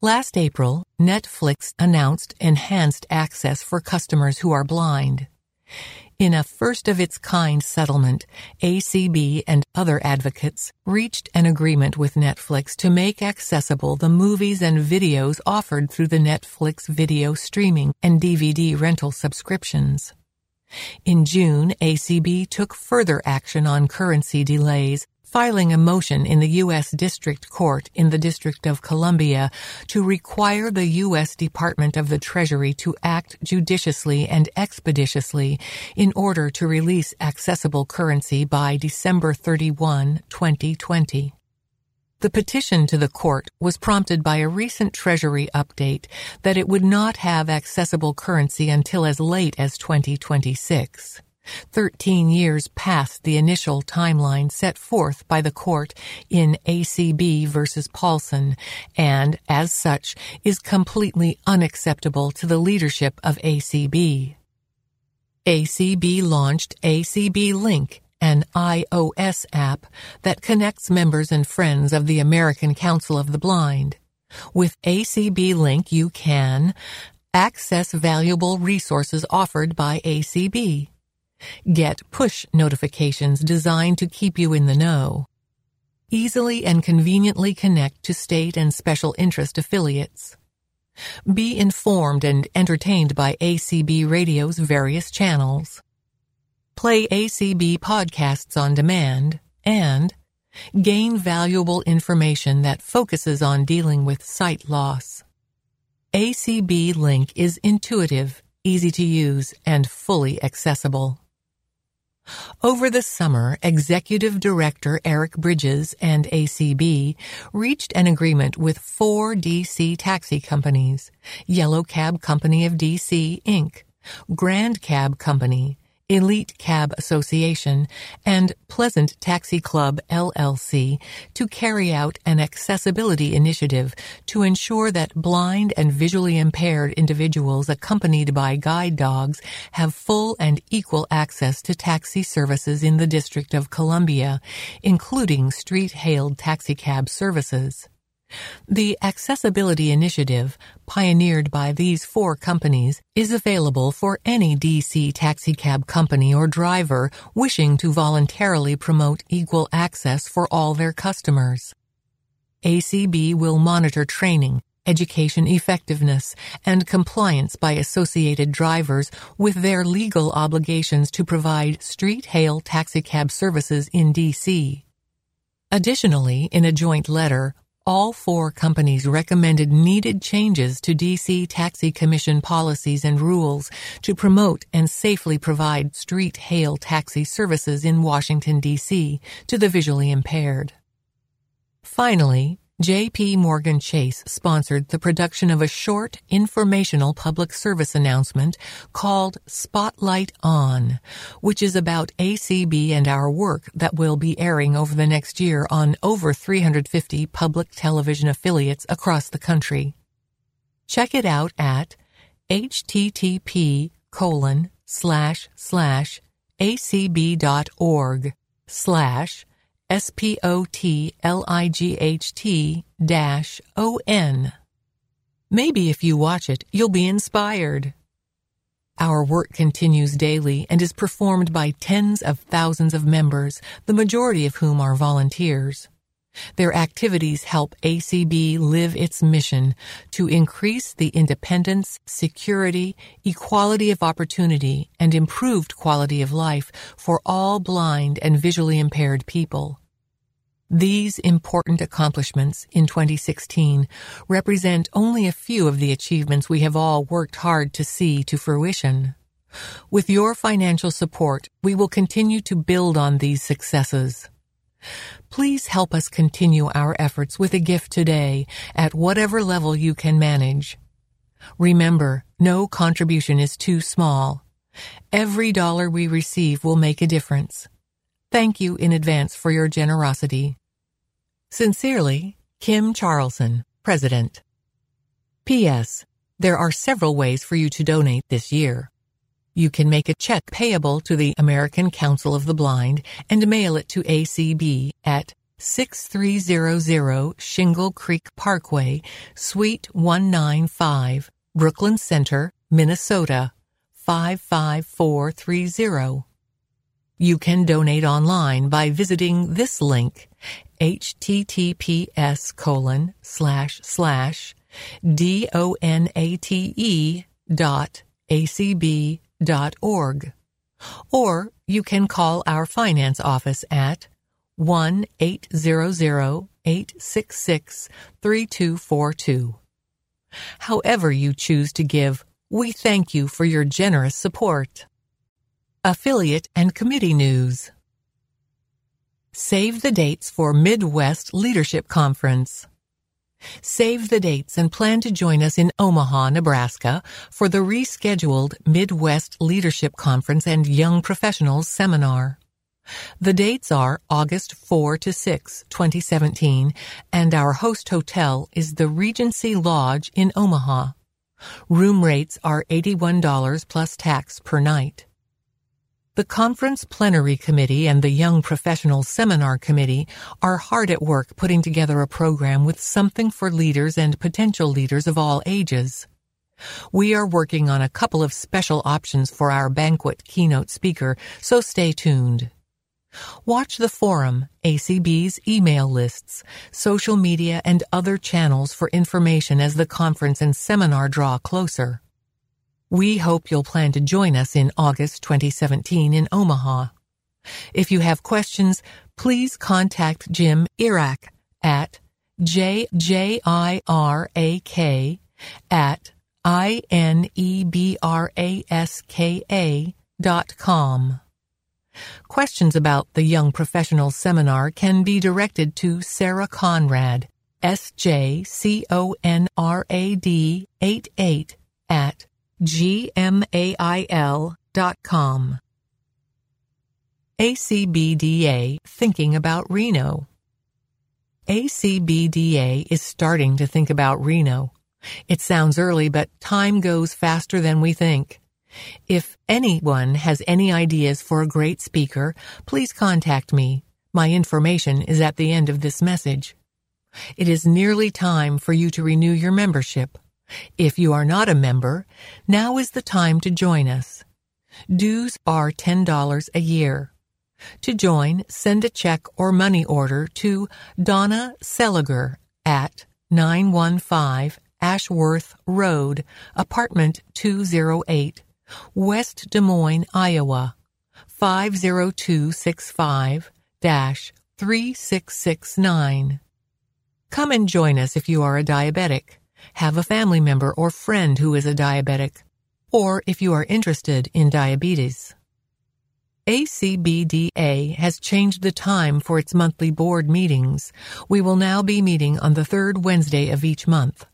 Last April, Netflix announced enhanced access for customers who are blind. In a first-of-its-kind settlement, A C B and other advocates reached an agreement with Netflix to make accessible the movies and videos offered through the Netflix video streaming and D V D rental subscriptions. In June, A C B took further action on currency delays, filing a motion in the U S District Court in the District of Columbia to require the U S Department of the Treasury to act judiciously and expeditiously in order to release accessible currency by December thirty-first, twenty twenty. The petition to the court was prompted by a recent Treasury update that it would not have accessible currency until as late as twenty twenty-six. Thirteen years past the initial timeline set forth by the court in A C B versus Paulson, and, as such, is completely unacceptable to the leadership of A C B. A C B launched A C B Link, an iOS app that connects members and friends of the American Council of the Blind. With A C B Link, you can access valuable resources offered by A C B. Get push notifications designed to keep you in the know. Easily and conveniently connect to state and special interest affiliates. Be informed and entertained by A C B Radio's various channels. Play A C B podcasts on demand and gain valuable information that focuses on dealing with sight loss. A C B Link is intuitive, easy to use, and fully accessible. Over the summer, Executive Director Eric Bridges and A C B reached an agreement with four D C taxi companies: Yellow Cab Company of D C, Incorporated, Grand Cab Company, Elite Cab Association, and Pleasant Taxi Club, L L C, to carry out an accessibility initiative to ensure that blind and visually impaired individuals accompanied by guide dogs have full and equal access to taxi services in the District of Columbia, including street-hailed taxicab services. The Accessibility Initiative, pioneered by these four companies, is available for any D C taxicab company or driver wishing to voluntarily promote equal access for all their customers. A C B will monitor training, education effectiveness, and compliance by associated drivers with their legal obligations to provide street-hail taxicab services in D C Additionally, in a joint letter, all four companies recommended needed changes to D C Taxi Commission policies and rules to promote and safely provide street hail taxi services in Washington, D C to the visually impaired. Finally, J P. Morgan Chase sponsored the production of a short, informational public service announcement called Spotlight On, which is about A C B and our work that will be airing over the next year on over three hundred fifty public television affiliates across the country. Check it out at h t t p colon slash slash a c b dot org slash spotlight dash on. Maybe if you watch it, you'll be inspired. Our work continues daily and is performed by tens of thousands of members, the majority of whom are volunteers. Their activities help A C B live its mission to increase the independence, security, equality of opportunity, and improved quality of life for all blind and visually impaired people. These important accomplishments in twenty sixteen represent only a few of the achievements we have all worked hard to see to fruition. With your financial support, we will continue to build on these successes. Please help us continue our efforts with a gift today at whatever level you can manage. Remember, no contribution is too small. Every dollar we receive will make a difference. Thank you in advance for your generosity. Sincerely, Kim Charlson, President. P S. There are several ways for you to donate this year. You can make a check payable to the American Council of the Blind and mail it to A C B at sixty-three hundred Shingle Creek Parkway, Suite one ninety-five, Brooklyn Center, Minnesota, five five four three zero. You can donate online by visiting this link, https colon slash slash donate dot acb dot org. Or you can call our finance office at one eight hundred eight six six three two four two. However you choose to give, we thank you for your generous support. Affiliate and committee news. Save the dates for Midwest Leadership Conference. Save the dates and plan to join us in Omaha, Nebraska, for the rescheduled Midwest Leadership Conference and Young Professionals Seminar. The dates are August fourth to sixth, twenty seventeen, and our host hotel is the Regency Lodge in Omaha. Room rates are eighty-one dollars plus tax per night. The Conference Plenary Committee and the Young Professionals Seminar Committee are hard at work putting together a program with something for leaders and potential leaders of all ages. We are working on a couple of special options for our banquet keynote speaker, so stay tuned. Watch the forum, A C B's email lists, social media, and other channels for information as the conference and seminar draw closer. We hope you'll plan to join us in August twenty seventeen in Omaha. If you have questions, please contact Jim Irack at jjirak at inebraska dot com. Questions about the Young Professionals Seminar can be directed to Sarah Conrad, S J C O N R A D eighty-eight at gmail dot com. A C B D A Thinking About Reno. A C B D A is starting to think about Reno. It sounds early, but time goes faster than we think. If anyone has any ideas for a great speaker, please contact me. My information is at the end of this message. It is nearly time for you to renew your membership. If you are not a member, now is the time to join us. Dues are ten dollars a year. To join, send a check or money order to Donna Seliger at nine one five Ashworth Road, Apartment two oh eight, West Des Moines, Iowa, five oh two six five, three six six nine. Come and join us if you are a diabetic, have a family member or friend who is a diabetic, or if you are interested in diabetes. A C B D A has changed the time for its monthly board meetings. We will now be meeting on the third Wednesday of each month.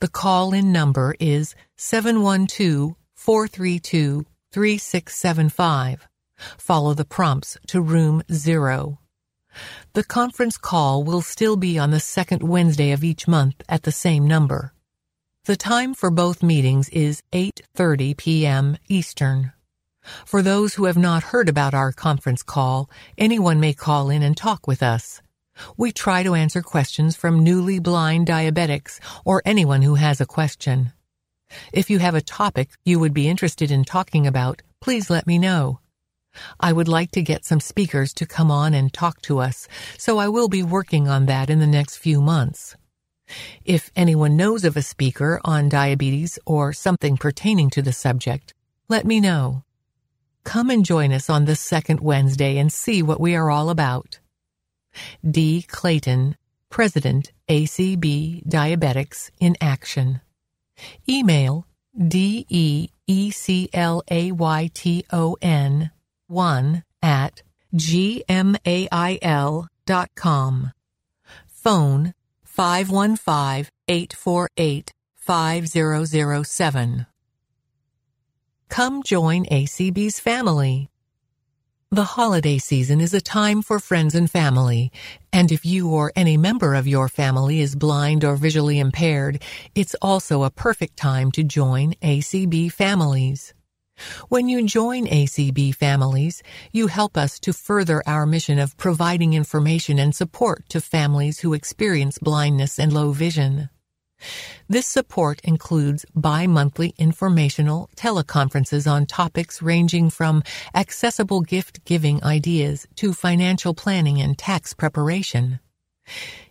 The call-in number is seven one two, four three two, three six seven five. Follow the prompts to room zero. The conference call will still be on the second Wednesday of each month at the same number. The time for both meetings is eight thirty p.m. Eastern. For those who have not heard about our conference call, anyone may call in and talk with us. We try to answer questions from newly blind diabetics or anyone who has a question. If you have a topic you would be interested in talking about, please let me know. I would like to get some speakers to come on and talk to us, so I will be working on that in the next few months. If anyone knows of a speaker on diabetes or something pertaining to the subject, let me know. Come and join us on the second Wednesday and see what we are all about. D. Clayton, President, A C B Diabetics in Action. Email D E E C L A Y T O N one at gmail dot com. Phone five one five, eight four eight, five zero zero seven. Come join A C B's family. The holiday season is a time for friends and family, and if you or any member of your family is blind or visually impaired, it's also a perfect time to join A C B Families. When you join A C B Families, you help us to further our mission of providing information and support to families who experience blindness and low vision. This support includes bi-monthly informational teleconferences on topics ranging from accessible gift-giving ideas to financial planning and tax preparation.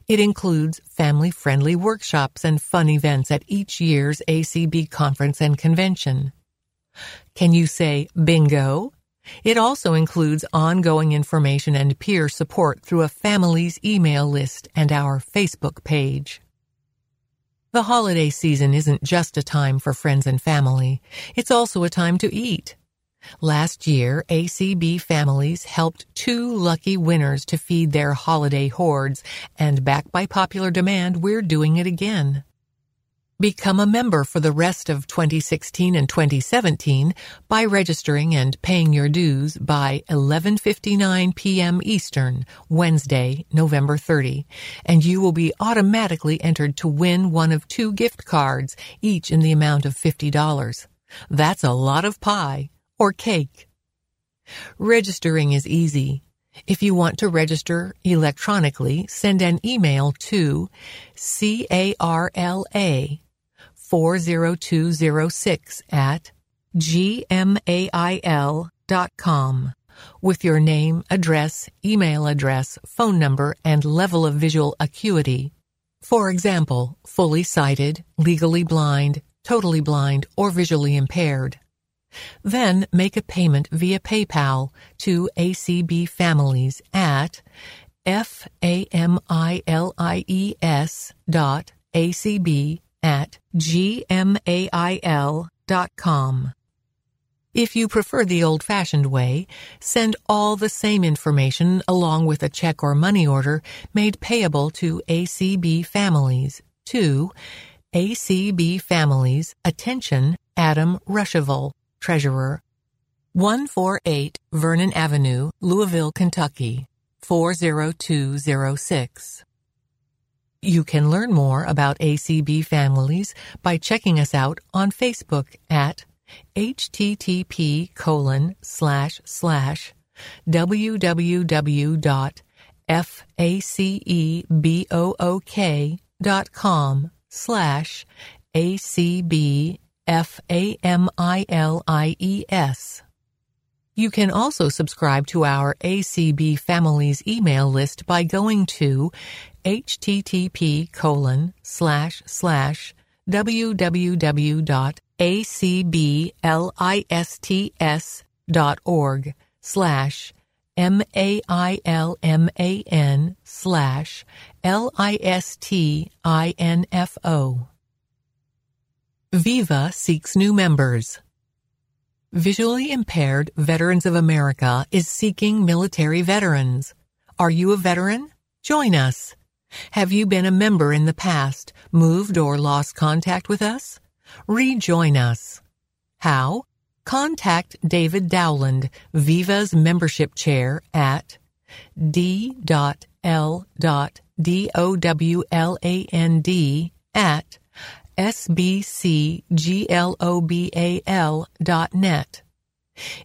It includes family-friendly workshops and fun events at each year's A C B conference and convention. Can you say bingo? It also includes ongoing information and peer support through a family's email list and our Facebook page. The holiday season isn't just a time for friends and family. It's also a time to eat. Last year, A C B Families helped two lucky winners to feed their holiday hordes, and backed by popular demand, we're doing it again. Become a member for the rest of twenty sixteen and twenty seventeen by registering and paying your dues by eleven fifty-nine p.m. Eastern, Wednesday, November thirtieth, and you will be automatically entered to win one of two gift cards, each in the amount of fifty dollars. That's a lot of pie or cake. Registering is easy. If you want to register electronically, send an email to carla four oh two oh six at gmail dot com with your name, address, email address, phone number, and level of visual acuity. For example, fully sighted, legally blind, totally blind, or visually impaired. Then make a payment via PayPal to A C B Families at f-a-m-i-l-i-e-s dot acb at gmail dot com. If you prefer the old-fashioned way, send all the same information along with a check or money order made payable to A C B Families to A C B Families, attention, Adam Ruschival, Treasurer, one forty-eight Vernon Avenue, Louisville, Kentucky, four oh two oh six. You can learn more about A C B Families by checking us out on Facebook at http colon slash slash www.facebook.com slash acbfamilies. You can also subscribe to our A C B Families email list by going to http colon slash slash www.acblists.org slash M-A-I-L-M-A-N slash L-I-S-T-I-N-F-O. Viva seeks new members. Visually Impaired Veterans of America is seeking military veterans. Are you a veteran? Join us. Have you been a member in the past, moved or lost contact with us? Rejoin us. How? Contact David Dowland, Viva's membership chair, at d.l.dowland at sbcglobal.net.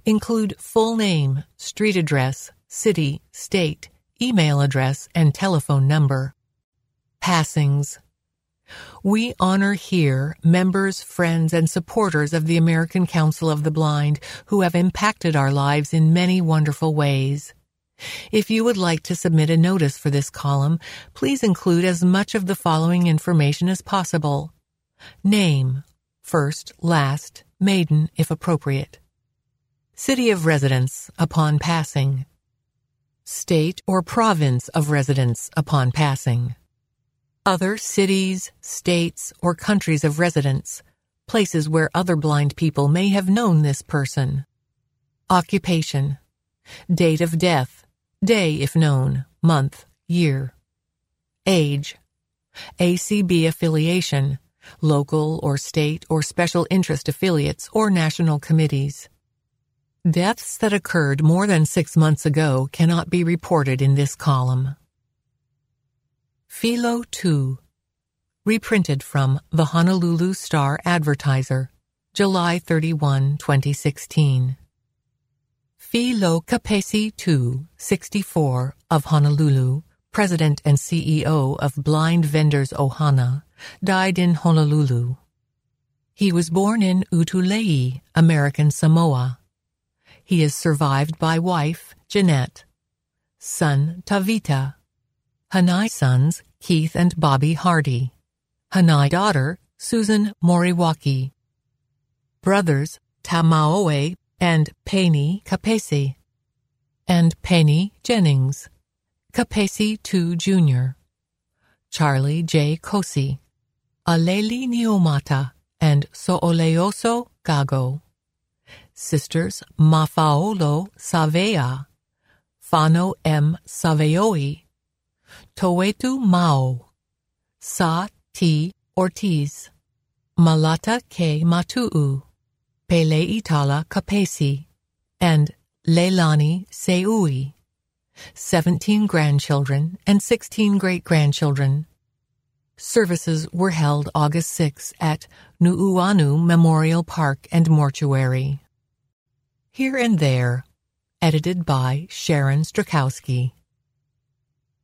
Include full name, street address, city, state, email address, and telephone number. Passings. We honor here members, friends, and supporters of the American Council of the Blind who have impacted our lives in many wonderful ways. If you would like to submit a notice for this column, please include as much of the following information as possible. Name, first, last, maiden, if appropriate. City of residence upon passing. State or province of residence upon passing. Other cities, states, or countries of residence, places where other blind people may have known this person. Occupation. Date of death, day if known, month, year. Age. A C B affiliation, local or state or special interest affiliates or national committees. Deaths that occurred more than six months ago cannot be reported in this column. Philo two. Reprinted from the Honolulu Star Advertiser, July thirty-first, twenty sixteen. Philo Kapesi two, sixty-four, of Honolulu, President and C E O of Blind Vendors Ohana, died in Honolulu. He was born in Utulei, American Samoa. He is survived by wife, Jeanette, son, Tavita, Hanai sons, Keith and Bobby Hardy, Hanai daughter, Susan Moriwaki, brothers, Tamaoe and Paini Kapesi, and Paini Jennings, Kapesi two Junior, Charlie J. Kosi, Aleli Niomata, and Sooleoso Gago, sisters Mafaolo Savea, Fano M. Saveoi, Toetu Mao, Sa T. Ortiz, Malata K. Matuu, Pele Itala Kapesi, and Leilani Seui, seventeen grandchildren and sixteen great-grandchildren. Services were held August sixth at Nuuanu Memorial Park and Mortuary. Here and There, edited by Sharon Strzalkowski.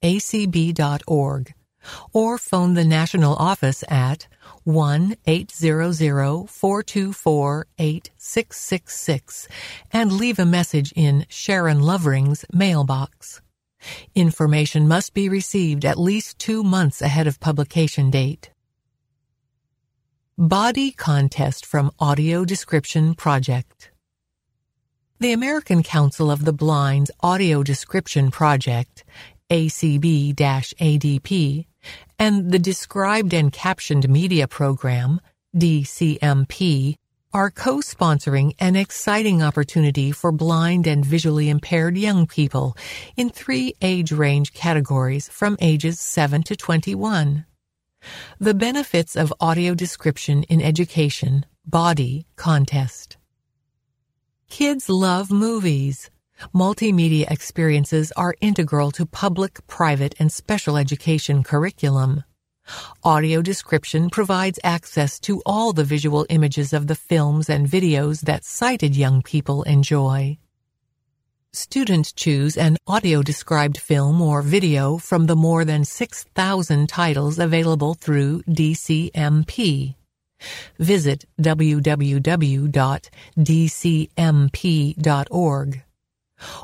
A C B dot org, or phone the national office at one eight hundred, four two four, eight six six six and leave a message in Sharon Lovering's mailbox. Information must be received at least two months ahead of publication date. Body Contest from Audio Description Project. The American Council of the Blind's Audio Description Project, A C B A D P, and the Described and Captioned Media Program, D C M P, are co-sponsoring an exciting opportunity for blind and visually impaired young people in three age range categories from ages seven to twenty-one. The Benefits of Audio Description in Education Body Contest. Kids love movies. Multimedia experiences are integral to public, private, and special education curriculum. Audio description provides access to all the visual images of the films and videos that sighted young people enjoy. Students choose an audio-described film or video from the more than six thousand titles available through D C M P. Visit w w w dot d c m p dot org.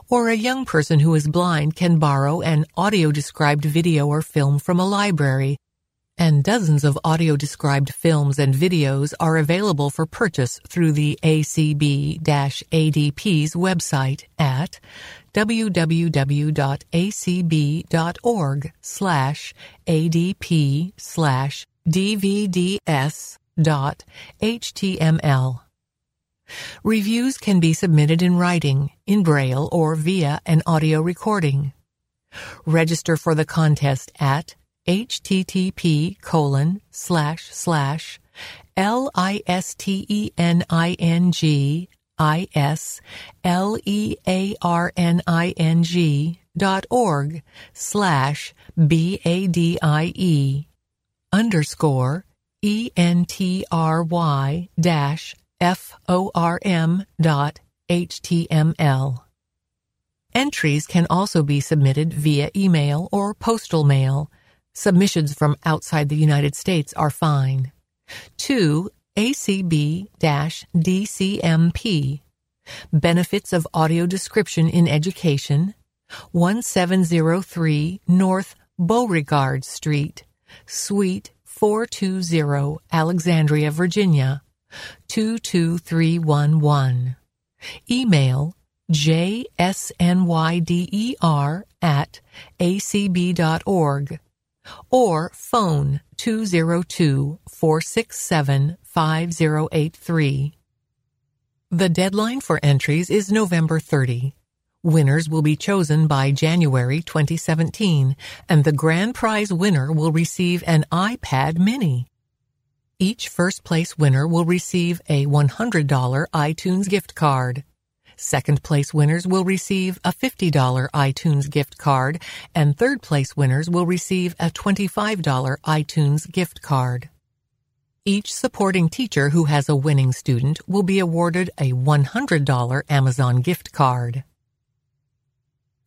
Or a young person who is blind can borrow an audio-described video or film from a library, and dozens of audio-described films and videos are available for purchase through the A C B A D P's website at w w w dot a c b dot org slash a d p slash d v d s dot h t m l. Reviews can be submitted in writing, in Braille, or via an audio recording. Register for the contest at h t t p colon slash slash l i s t e n i n g i s l e a r n i n g dot org slash b a d i e underscore e n t r y dash f o r m dot h t m l. Entries can also be submitted via email or postal mail. Submissions from outside the United States are fine. To A C B D C M P, Benefits of Audio Description in Education, seventeen oh three North Beauregard Street, Suite four two zero, Alexandria, Virginia, two two three one one. Email j s n y d e r at a c b dot org. Or phone two oh two, four six seven, five oh eight three. The deadline for entries is November thirtieth. Winners will be chosen by January twenty seventeen, and the grand prize winner will receive an iPad Mini. Each first place winner will receive a one hundred dollars iTunes gift card. Second place winners will receive a fifty dollars iTunes gift card, and third place winners will receive a twenty-five dollars iTunes gift card. Each supporting teacher who has a winning student will be awarded a one hundred dollars Amazon gift card.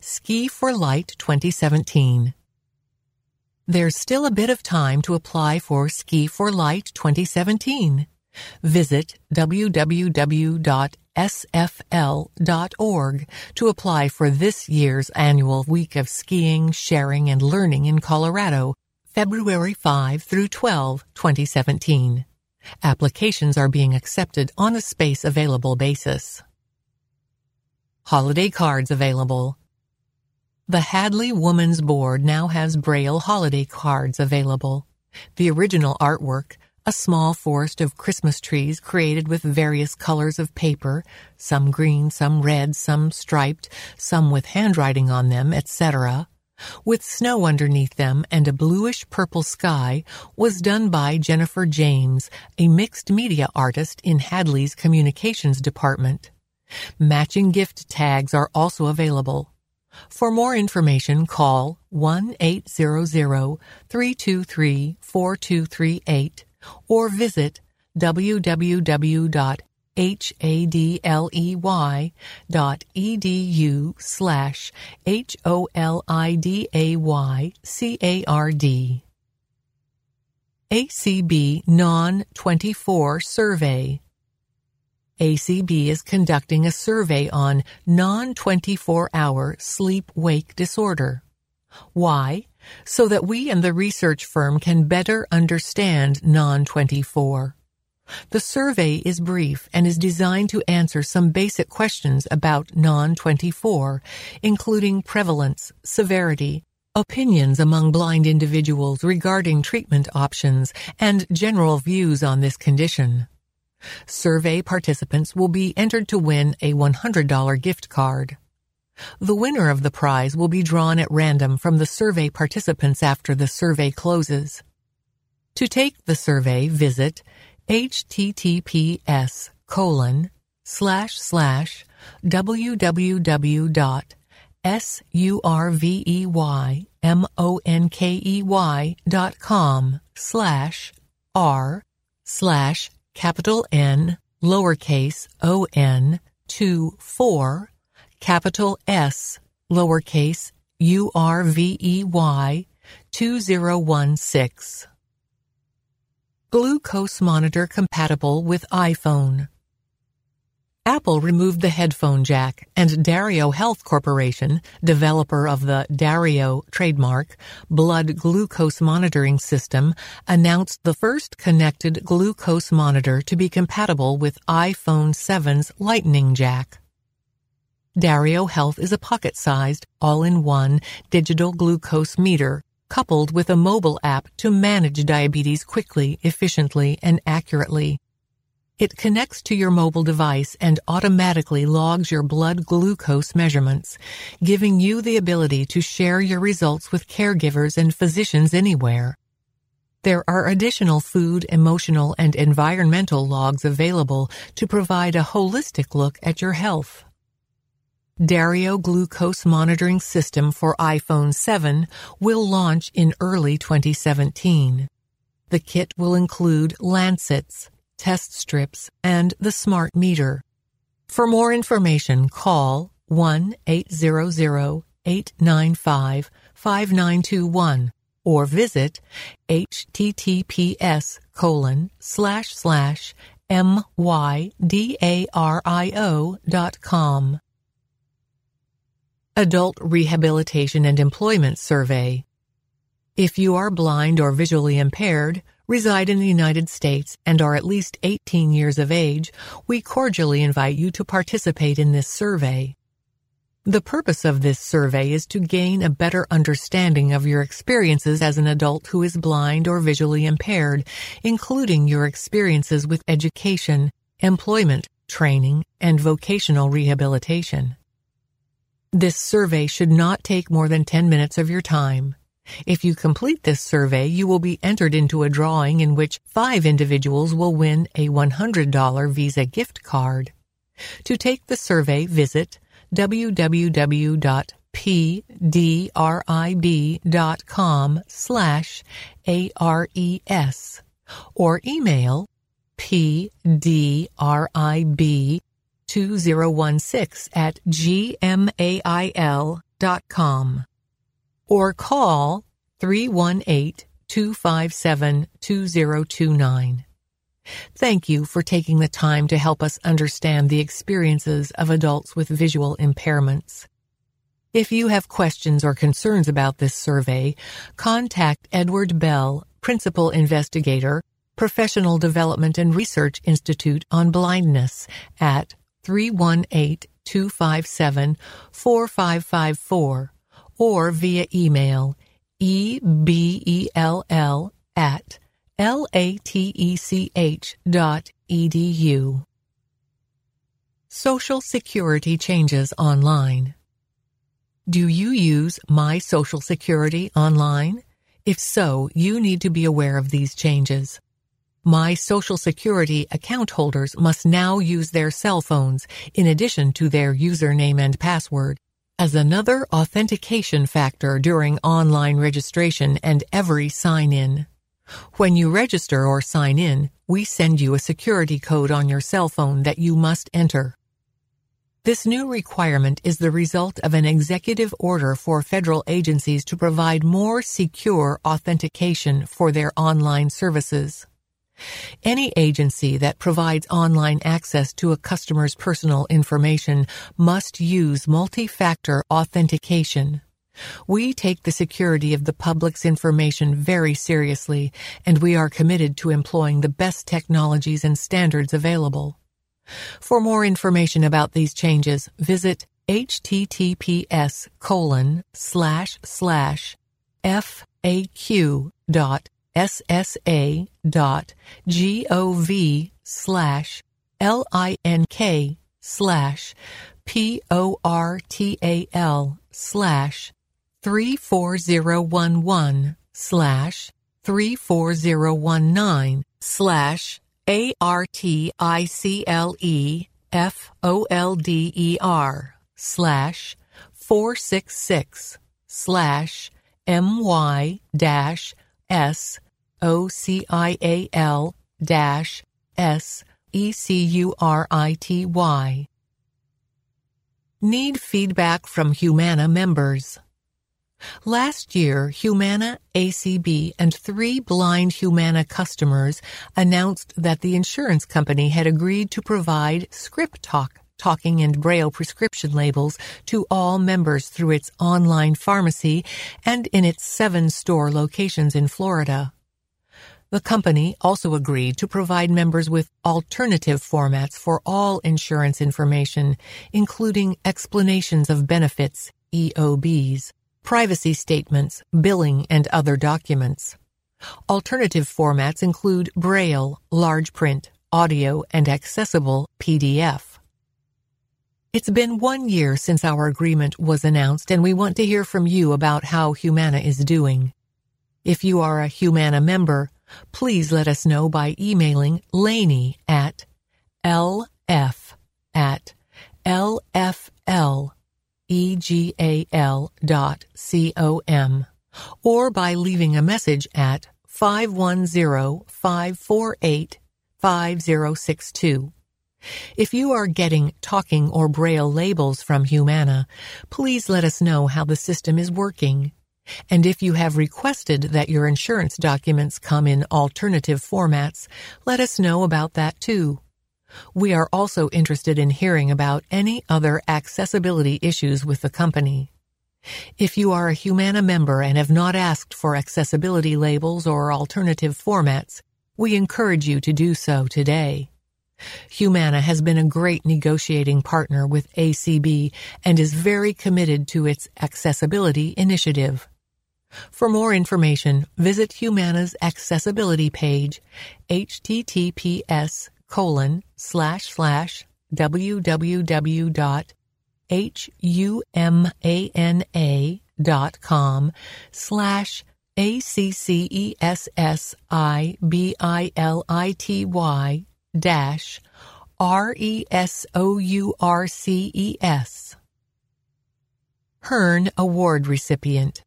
Ski for Light twenty seventeen. There's still a bit of time to apply for Ski for Light twenty seventeen. Visit w w w dot s f l dot org to apply for this year's annual Week of Skiing, Sharing, and Learning in Colorado, February fifth through twelfth, twenty seventeen. Applications are being accepted on a space-available basis. Holiday cards available. The Hadley Woman's Board now has Braille holiday cards available. The original artwork, a small forest of Christmas trees created with various colors of paper, some green, some red, some striped, some with handwriting on them, et cetera, with snow underneath them and a bluish-purple sky, was done by Jennifer James, a mixed-media artist in Hadley's communications department. Matching gift tags are also available. For more information, call one eight hundred, three two three, four two three eight. Or visit w w w dot hadley dot e d u slash h o l i d a y c a r d. A C B Non twenty-four Survey. A C B is conducting a survey on non twenty-four hour sleep-wake disorder. Why? So that we and the research firm can better understand non twenty-four. The survey is brief and is designed to answer some basic questions about non twenty-four, including prevalence, severity, opinions among blind individuals regarding treatment options, and general views on this condition. Survey participants will be entered to win a one hundred dollars gift card. The winner of the prize will be drawn at random from the survey participants after the survey closes. To take the survey, visit https colon slash slash www.surveymonkey.com slash r slash capital N lowercase o n two four capital S lowercase u r v e y two zero one six. Glucose monitor compatible with iPhone. Apple removed the headphone jack, and Dario Health Corporation, developer of the Dario trademark blood glucose monitoring system, announced the first connected glucose monitor to be compatible with iPhone seven's Lightning jack. Dario Health is a pocket-sized, all-in-one digital glucose meter coupled with a mobile app to manage diabetes quickly, efficiently, and accurately. It connects to your mobile device and automatically logs your blood glucose measurements, giving you the ability to share your results with caregivers and physicians anywhere. There are additional food, emotional, and environmental logs available to provide a holistic look at your health. Dario Glucose Monitoring System for iPhone seven will launch in early twenty seventeen. The kit will include lancets, test strips, and the smart meter. For more information, call one eight hundred, eight nine five, five nine two one or visit https colon slash slash mydario dot com. Adult Rehabilitation and Employment Survey. If you are blind or visually impaired, reside in the United States, and are at least eighteen years of age, we cordially invite you to participate in this survey. The purpose of this survey is to gain a better understanding of your experiences as an adult who is blind or visually impaired, including your experiences with education, employment, training, and vocational rehabilitation. This survey should not take more than ten minutes of your time. If you complete this survey, you will be entered into a drawing in which five individuals will win a one hundred dollars Visa gift card. To take the survey, visit www.pdrib.com slash A R E S or email pdrib2016 at gmail.com. Or call three one eight, two five seven, two zero two nine. Thank you for taking the time to help us understand the experiences of adults with visual impairments. If you have questions or concerns about this survey, contact Edward Bell, Principal Investigator, Professional Development and Research Institute on Blindness, at three one eight, two five seven, four five five four. Or via email ebell at latech dot edu. Social Security changes online. Do you use My Social Security online? If so, you need to be aware of these changes. My Social Security account holders must now use their cell phones in addition to their username and password as another authentication factor during online registration and every sign-in. When you register or sign in, we send you a security code on your cell phone that you must enter. This new requirement is the result of an executive order for federal agencies to provide more secure authentication for their online services. Any agency that provides online access to a customer's personal information must use multi-factor authentication. We take the security of the public's information very seriously, and we are committed to employing the best technologies and standards available. For more information about these changes, visit h t t p s colon slash slash f a q dot s s a dot gov slash L I N K slash p o r t a l slash three four zero one one slash three four zero one nine slash A R T I C L E F O L D E R slash four six six slash M Y dash S O C I L dash S E C U R I T Y. Need feedback from Humana members. Last year, Humana, A C B, and three blind Humana customers announced that the insurance company had agreed to provide Script Talk talking and braille prescription labels to all members through its online pharmacy and in its seven store locations in Florida. The company also agreed to provide members with alternative formats for all insurance information, including explanations of benefits, E O Bs, privacy statements, billing, and other documents. Alternative formats include braille, large print, audio, and accessible P D F. It's been one year since our agreement was announced, and we want to hear from you about how Humana is doing. If you are a Humana member, please let us know by emailing Laney at L F at L F L E G A L dot com or by leaving a message at five one zero, five four eight, five zero six two. If you are getting talking or braille labels from Humana, please let us know how the system is working. And if you have requested that your insurance documents come in alternative formats, let us know about that too. We are also interested in hearing about any other accessibility issues with the company. If you are a Humana member and have not asked for accessibility labels or alternative formats, we encourage you to do so today. Humana has been a great negotiating partner with A C B and is very committed to its accessibility initiative. For more information, visit Humana's accessibility page, h t t p s colon slash slash w w w dot humana dot com slash a c c e s s i b i l i t y dash r e s o u r c e s. Hearn Award recipient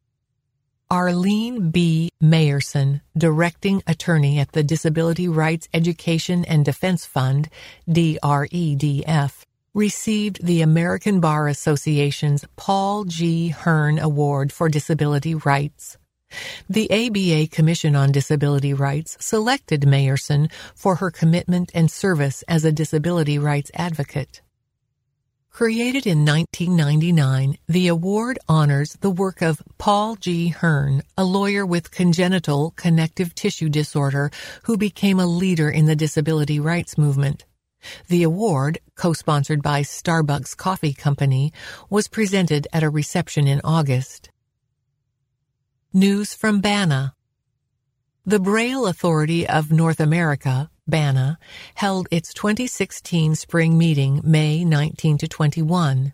Arlene B. Mayerson, Directing Attorney at the Disability Rights Education and Defense Fund, D R E D F, received the American Bar Association's Paul G. Hearn Award for Disability Rights. The A B A Commission on Disability Rights selected Mayerson for her commitment and service as a disability rights advocate. Created in nineteen ninety-nine, the award honors the work of Paul G. Hearn, a lawyer with congenital connective tissue disorder who became a leader in the disability rights movement. The award, co-sponsored by Starbucks Coffee Company, was presented at a reception in August. News from B A N A. The Braille Authority of North America, B A N A, held its twenty sixteen spring meeting May nineteenth to twenty-first.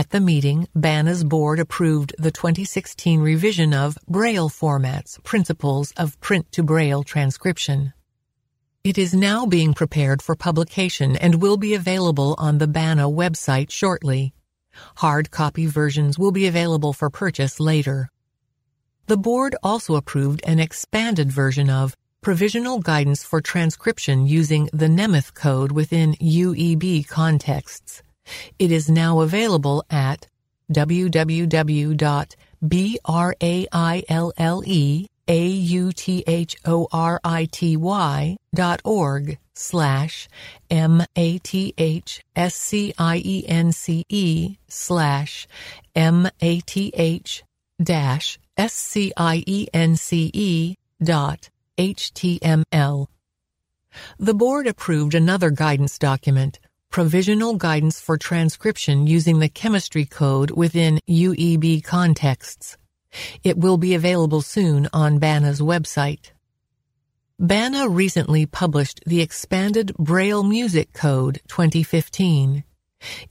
At the meeting, B A N A's board approved the twenty sixteen revision of Braille formats, principles of print-to-Braille transcription. It is now being prepared for publication and will be available on the B A N A website shortly. Hard copy versions will be available for purchase later. The board also approved an expanded version of Provisional Guidance for Transcription using the Nemeth Code within U E B contexts. It is now available at w w w dot brailleauthority dot org. slash M A T H S C I E N C E slash M A T H dash S C I E N C E dot H T M L. The board approved another guidance document, Provisional Guidance for Transcription Using the Chemistry Code Within U E B Contexts. It will be available soon on B A N A's website. B A N A recently published the Expanded Braille Music Code twenty fifteen.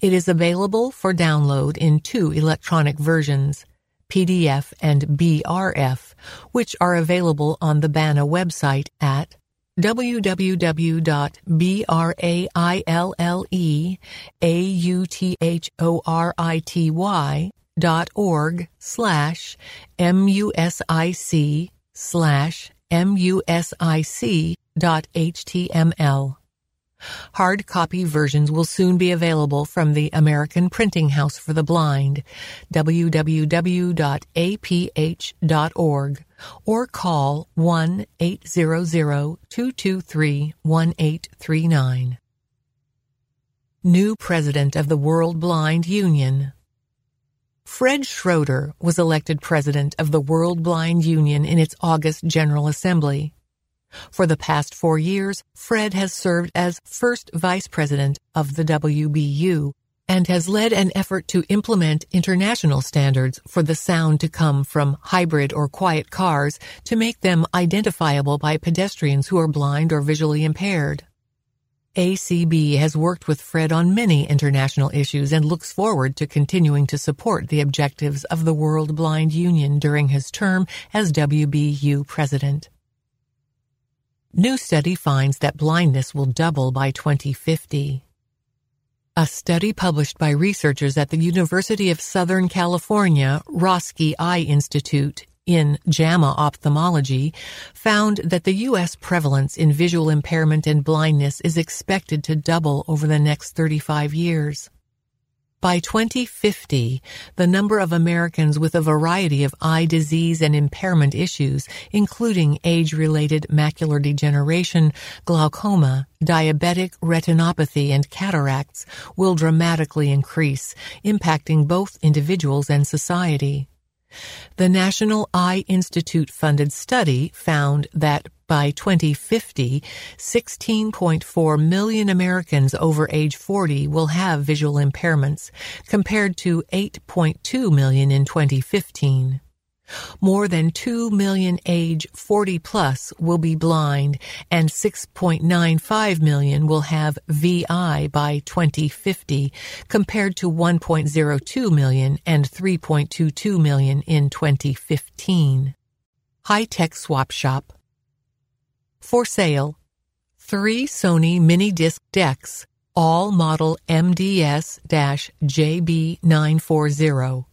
It is available for download in two electronic versions, P D F and B R F, which are available on the B A N A website at w w w dot brailleauthority dot org slash music slash music dot html. Hard copy versions will soon be available from the American Printing House for the Blind, w w w dot a p h dot org, or call one eight hundred, two two three, one eight three nine. New President of the World Blind Union. Fred Schroeder was elected President of the World Blind Union in its August General Assembly. For the past four years, Fred has served as first vice president of the W B U and has led an effort to implement international standards for the sound to come from hybrid or quiet cars to make them identifiable by pedestrians who are blind or visually impaired. A C B has worked with Fred on many international issues and looks forward to continuing to support the objectives of the World Blind Union during his term as W B U president. New study finds that blindness will double by twenty fifty. A study published by researchers at the University of Southern California Roski Eye Institute in JAMA Ophthalmology found that the U S prevalence in visual impairment and blindness is expected to double over the next thirty-five years. By twenty fifty, the number of Americans with a variety of eye disease and impairment issues, including age-related macular degeneration, glaucoma, diabetic retinopathy, and cataracts, will dramatically increase, impacting both individuals and society. The National Eye Institute-funded study found that by twenty fifty, sixteen point four million Americans over age forty will have visual impairments, compared to eight point two million in twenty fifteen. More than two million age forty plus will be blind, and six point nine five million will have V I by twenty fifty, compared to one point zero two million and three point two two million in twenty fifteen. High-tech swap shop. For sale, three Sony mini-disc decks, all model M D S J B nine forty.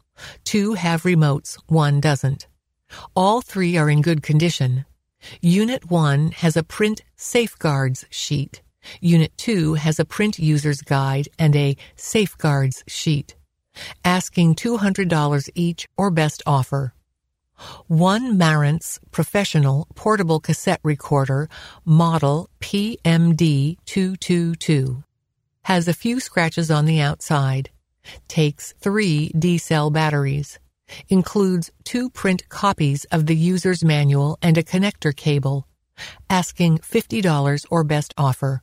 Two have remotes, one doesn't. All three are in good condition. Unit one has a print safeguards sheet. Unit two has a print user's guide and a safeguards sheet. Asking two hundred dollars each or best offer. One Marantz Professional Portable Cassette Recorder, model P M D two two two. Has a few scratches on the outside. Takes three D-cell batteries. Includes two print copies of the user's manual and a connector cable. Asking fifty dollars or best offer.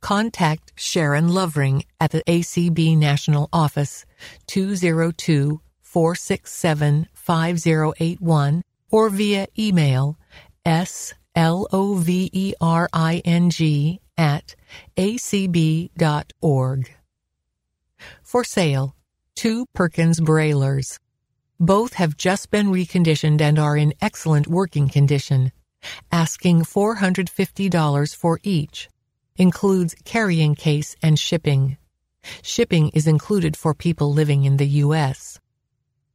Contact Sharon Lovering at the A C B National Office, two zero two, four six seven, five zero eight one, or via email slovering at a c b dot org. For sale, two Perkins Brailers. Both have just been reconditioned and are in excellent working condition. Asking four hundred fifty dollars for each. Includes carrying case and shipping. Shipping is included for people living in the U S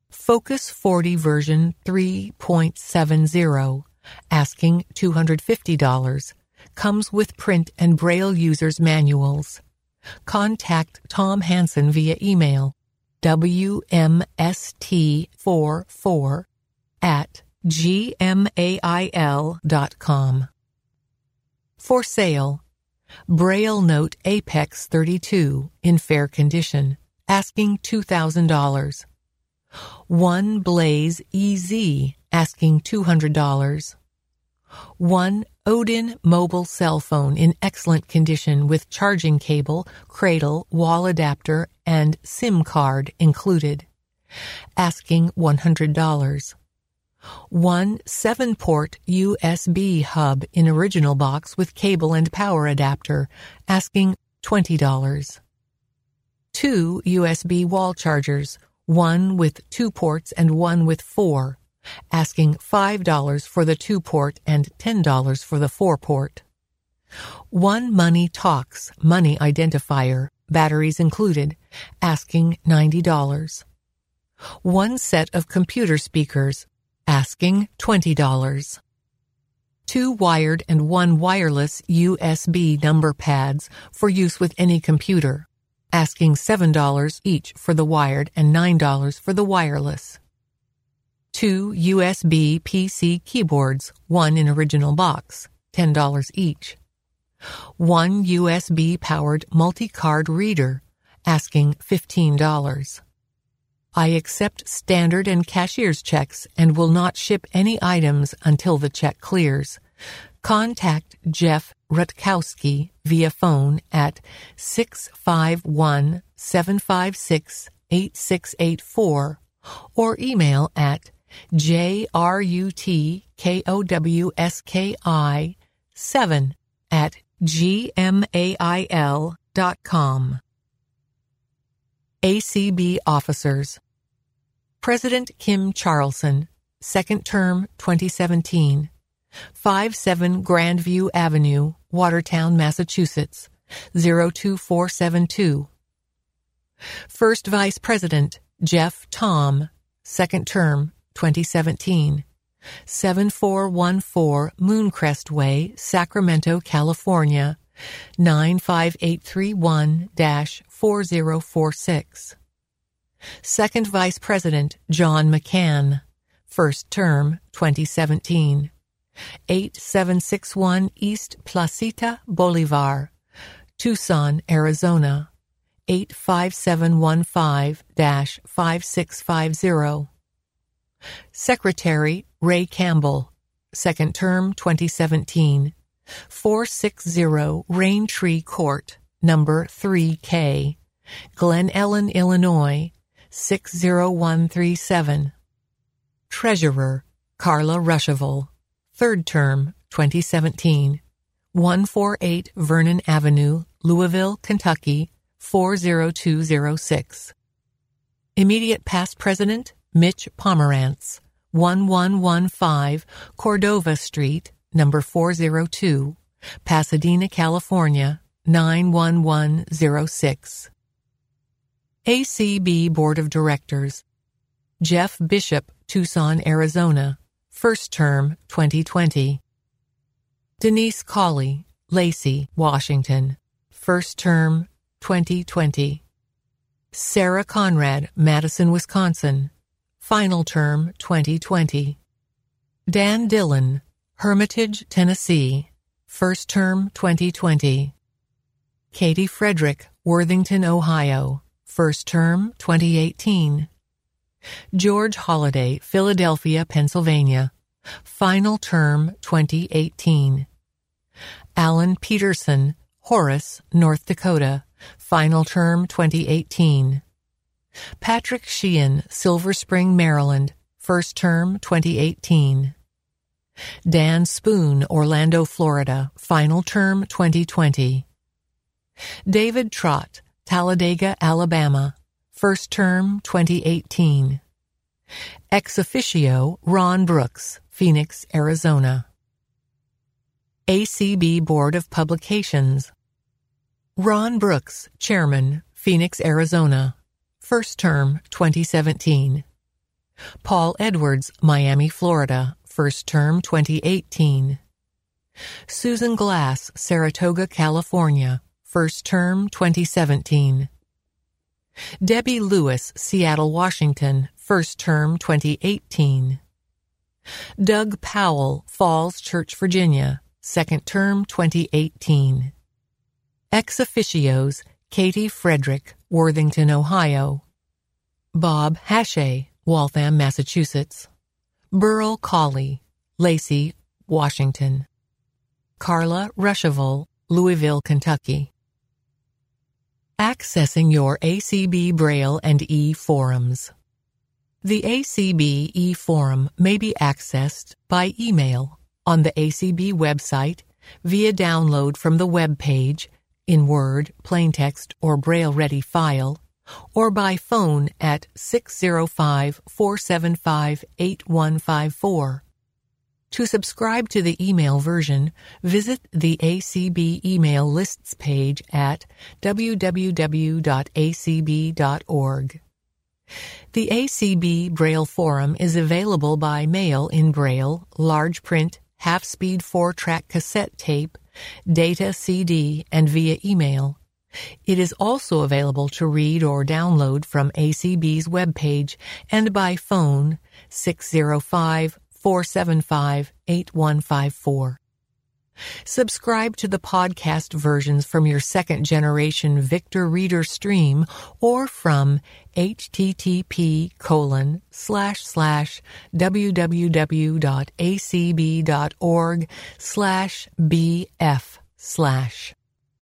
Focus forty version three point seven zero. Asking two hundred fifty dollars. Comes with print and braille users' manuals. Contact Tom Hansen via email w m s t four four at gmail dot com. For sale, Braille Note Apex thirty-two in fair condition, asking two thousand dollars. One Blaze E Z, asking two hundred dollars. One Odin mobile cell phone in excellent condition with charging cable, cradle, wall adapter, and SIM card included, asking one hundred dollars. One seven-port U S B hub in original box with cable and power adapter, asking twenty dollars. Two U S B wall chargers, one with two ports and one with four, asking five dollars for the two-port and ten dollars for the four-port. One Money Talks money identifier, batteries included, asking ninety dollars. One set of computer speakers, asking twenty dollars. Two wired and one wireless U S B number pads for use with any computer, asking seven dollars each for the wired and nine dollars for the wireless. Two U S B P C keyboards, one in original box, ten dollars each. One U S B-powered multi-card reader, asking fifteen dollars. I accept standard and cashier's checks and will not ship any items until the check clears. Contact Jeff Rutkowski via phone at six five one, seven five six, eight six eight four or email at j r u t k o w s k i seven at gmail dot com. A C B Officers. President Kim Charlson, second term, twenty seventeen, fifty-seven Grandview Avenue, Watertown, Massachusetts, zero two four seven two. First Vice President Jeff Thom, second term, twenty seventeen, seven four one four Mooncrest Way, Sacramento, California, nine five eight three one dash four zero four six. Second Vice President John McCann, first term, twenty seventeen, eighty-seven sixty-one East Placita Bolivar, Tucson, Arizona, eight five seven one five dash five six five zero. Secretary Ray Campbell, second term, twenty seventeen, four sixty Raintree Court, number three K, Glen Ellen, Illinois, six zero one three seven. Treasurer Carla Ruschival, third term, twenty seventeen, one forty-eight Vernon Avenue, Louisville, Kentucky, four zero two zero six. Immediate past President Mitch Pomerantz, eleven fifteen Cordova Street, number four zero two, Pasadena, California, nine one one zero six. A C B Board of Directors. Jeff Bishop, Tucson, Arizona, first term, twenty twenty. Denise Cawley, Lacey, Washington, first term, twenty twenty. Sarah Conrad, Madison, Wisconsin, final term, twenty twenty. Dan Dillon, Hermitage, Tennessee, first term, twenty twenty. Katie Frederick, Worthington, Ohio, first term, twenty eighteen. George Holliday, Philadelphia, Pennsylvania, final term, twenty eighteen. Alan Peterson, Horace, North Dakota, final term, twenty eighteen. Patrick Sheehan, Silver Spring, Maryland, first term, twenty eighteen. Dan Spoon, Orlando, Florida, final term, twenty twenty. David Trott, Talladega, Alabama, first term, twenty eighteen. Ex officio Ron Brooks, Phoenix, Arizona. A C B Board of Publications. Ron Brooks, Chairman, Phoenix, Arizona, first term, twenty seventeen. Paul Edwards, Miami, Florida, first term, twenty eighteen. Susan Glass, Saratoga, California, first term, twenty seventeen. Debbie Lewis, Seattle, Washington, first term, twenty eighteen. Doug Powell, Falls Church, Virginia, second term, twenty eighteen. Ex officios, Katie Frederick, Worthington, Ohio. Bob Hache, Waltham, Massachusetts. Burl Colley, Lacey, Washington. Carla Ruschival, Louisville, Kentucky. Accessing your A C B Braille and e-Forums. The A C B e-Forum may be accessed by email, on the A C B website, via download from the web page, in Word, plaintext, or Braille-ready file, or by phone at six oh five, four seven five, eight one five four. To subscribe to the email version, visit the A C B email lists page at w w w dot a c b dot org. The A C B Braille Forum is available by mail in Braille, large print, half-speed four-track cassette tape, data C D, and via email. It is also available to read or download from A C B's webpage and by phone six oh five, four seven five, eight one five four. Subscribe to the podcast versions from your second-generation Victor Reader stream or from h t t p colon slash slash w w w dot a c b dot org slash b f slash.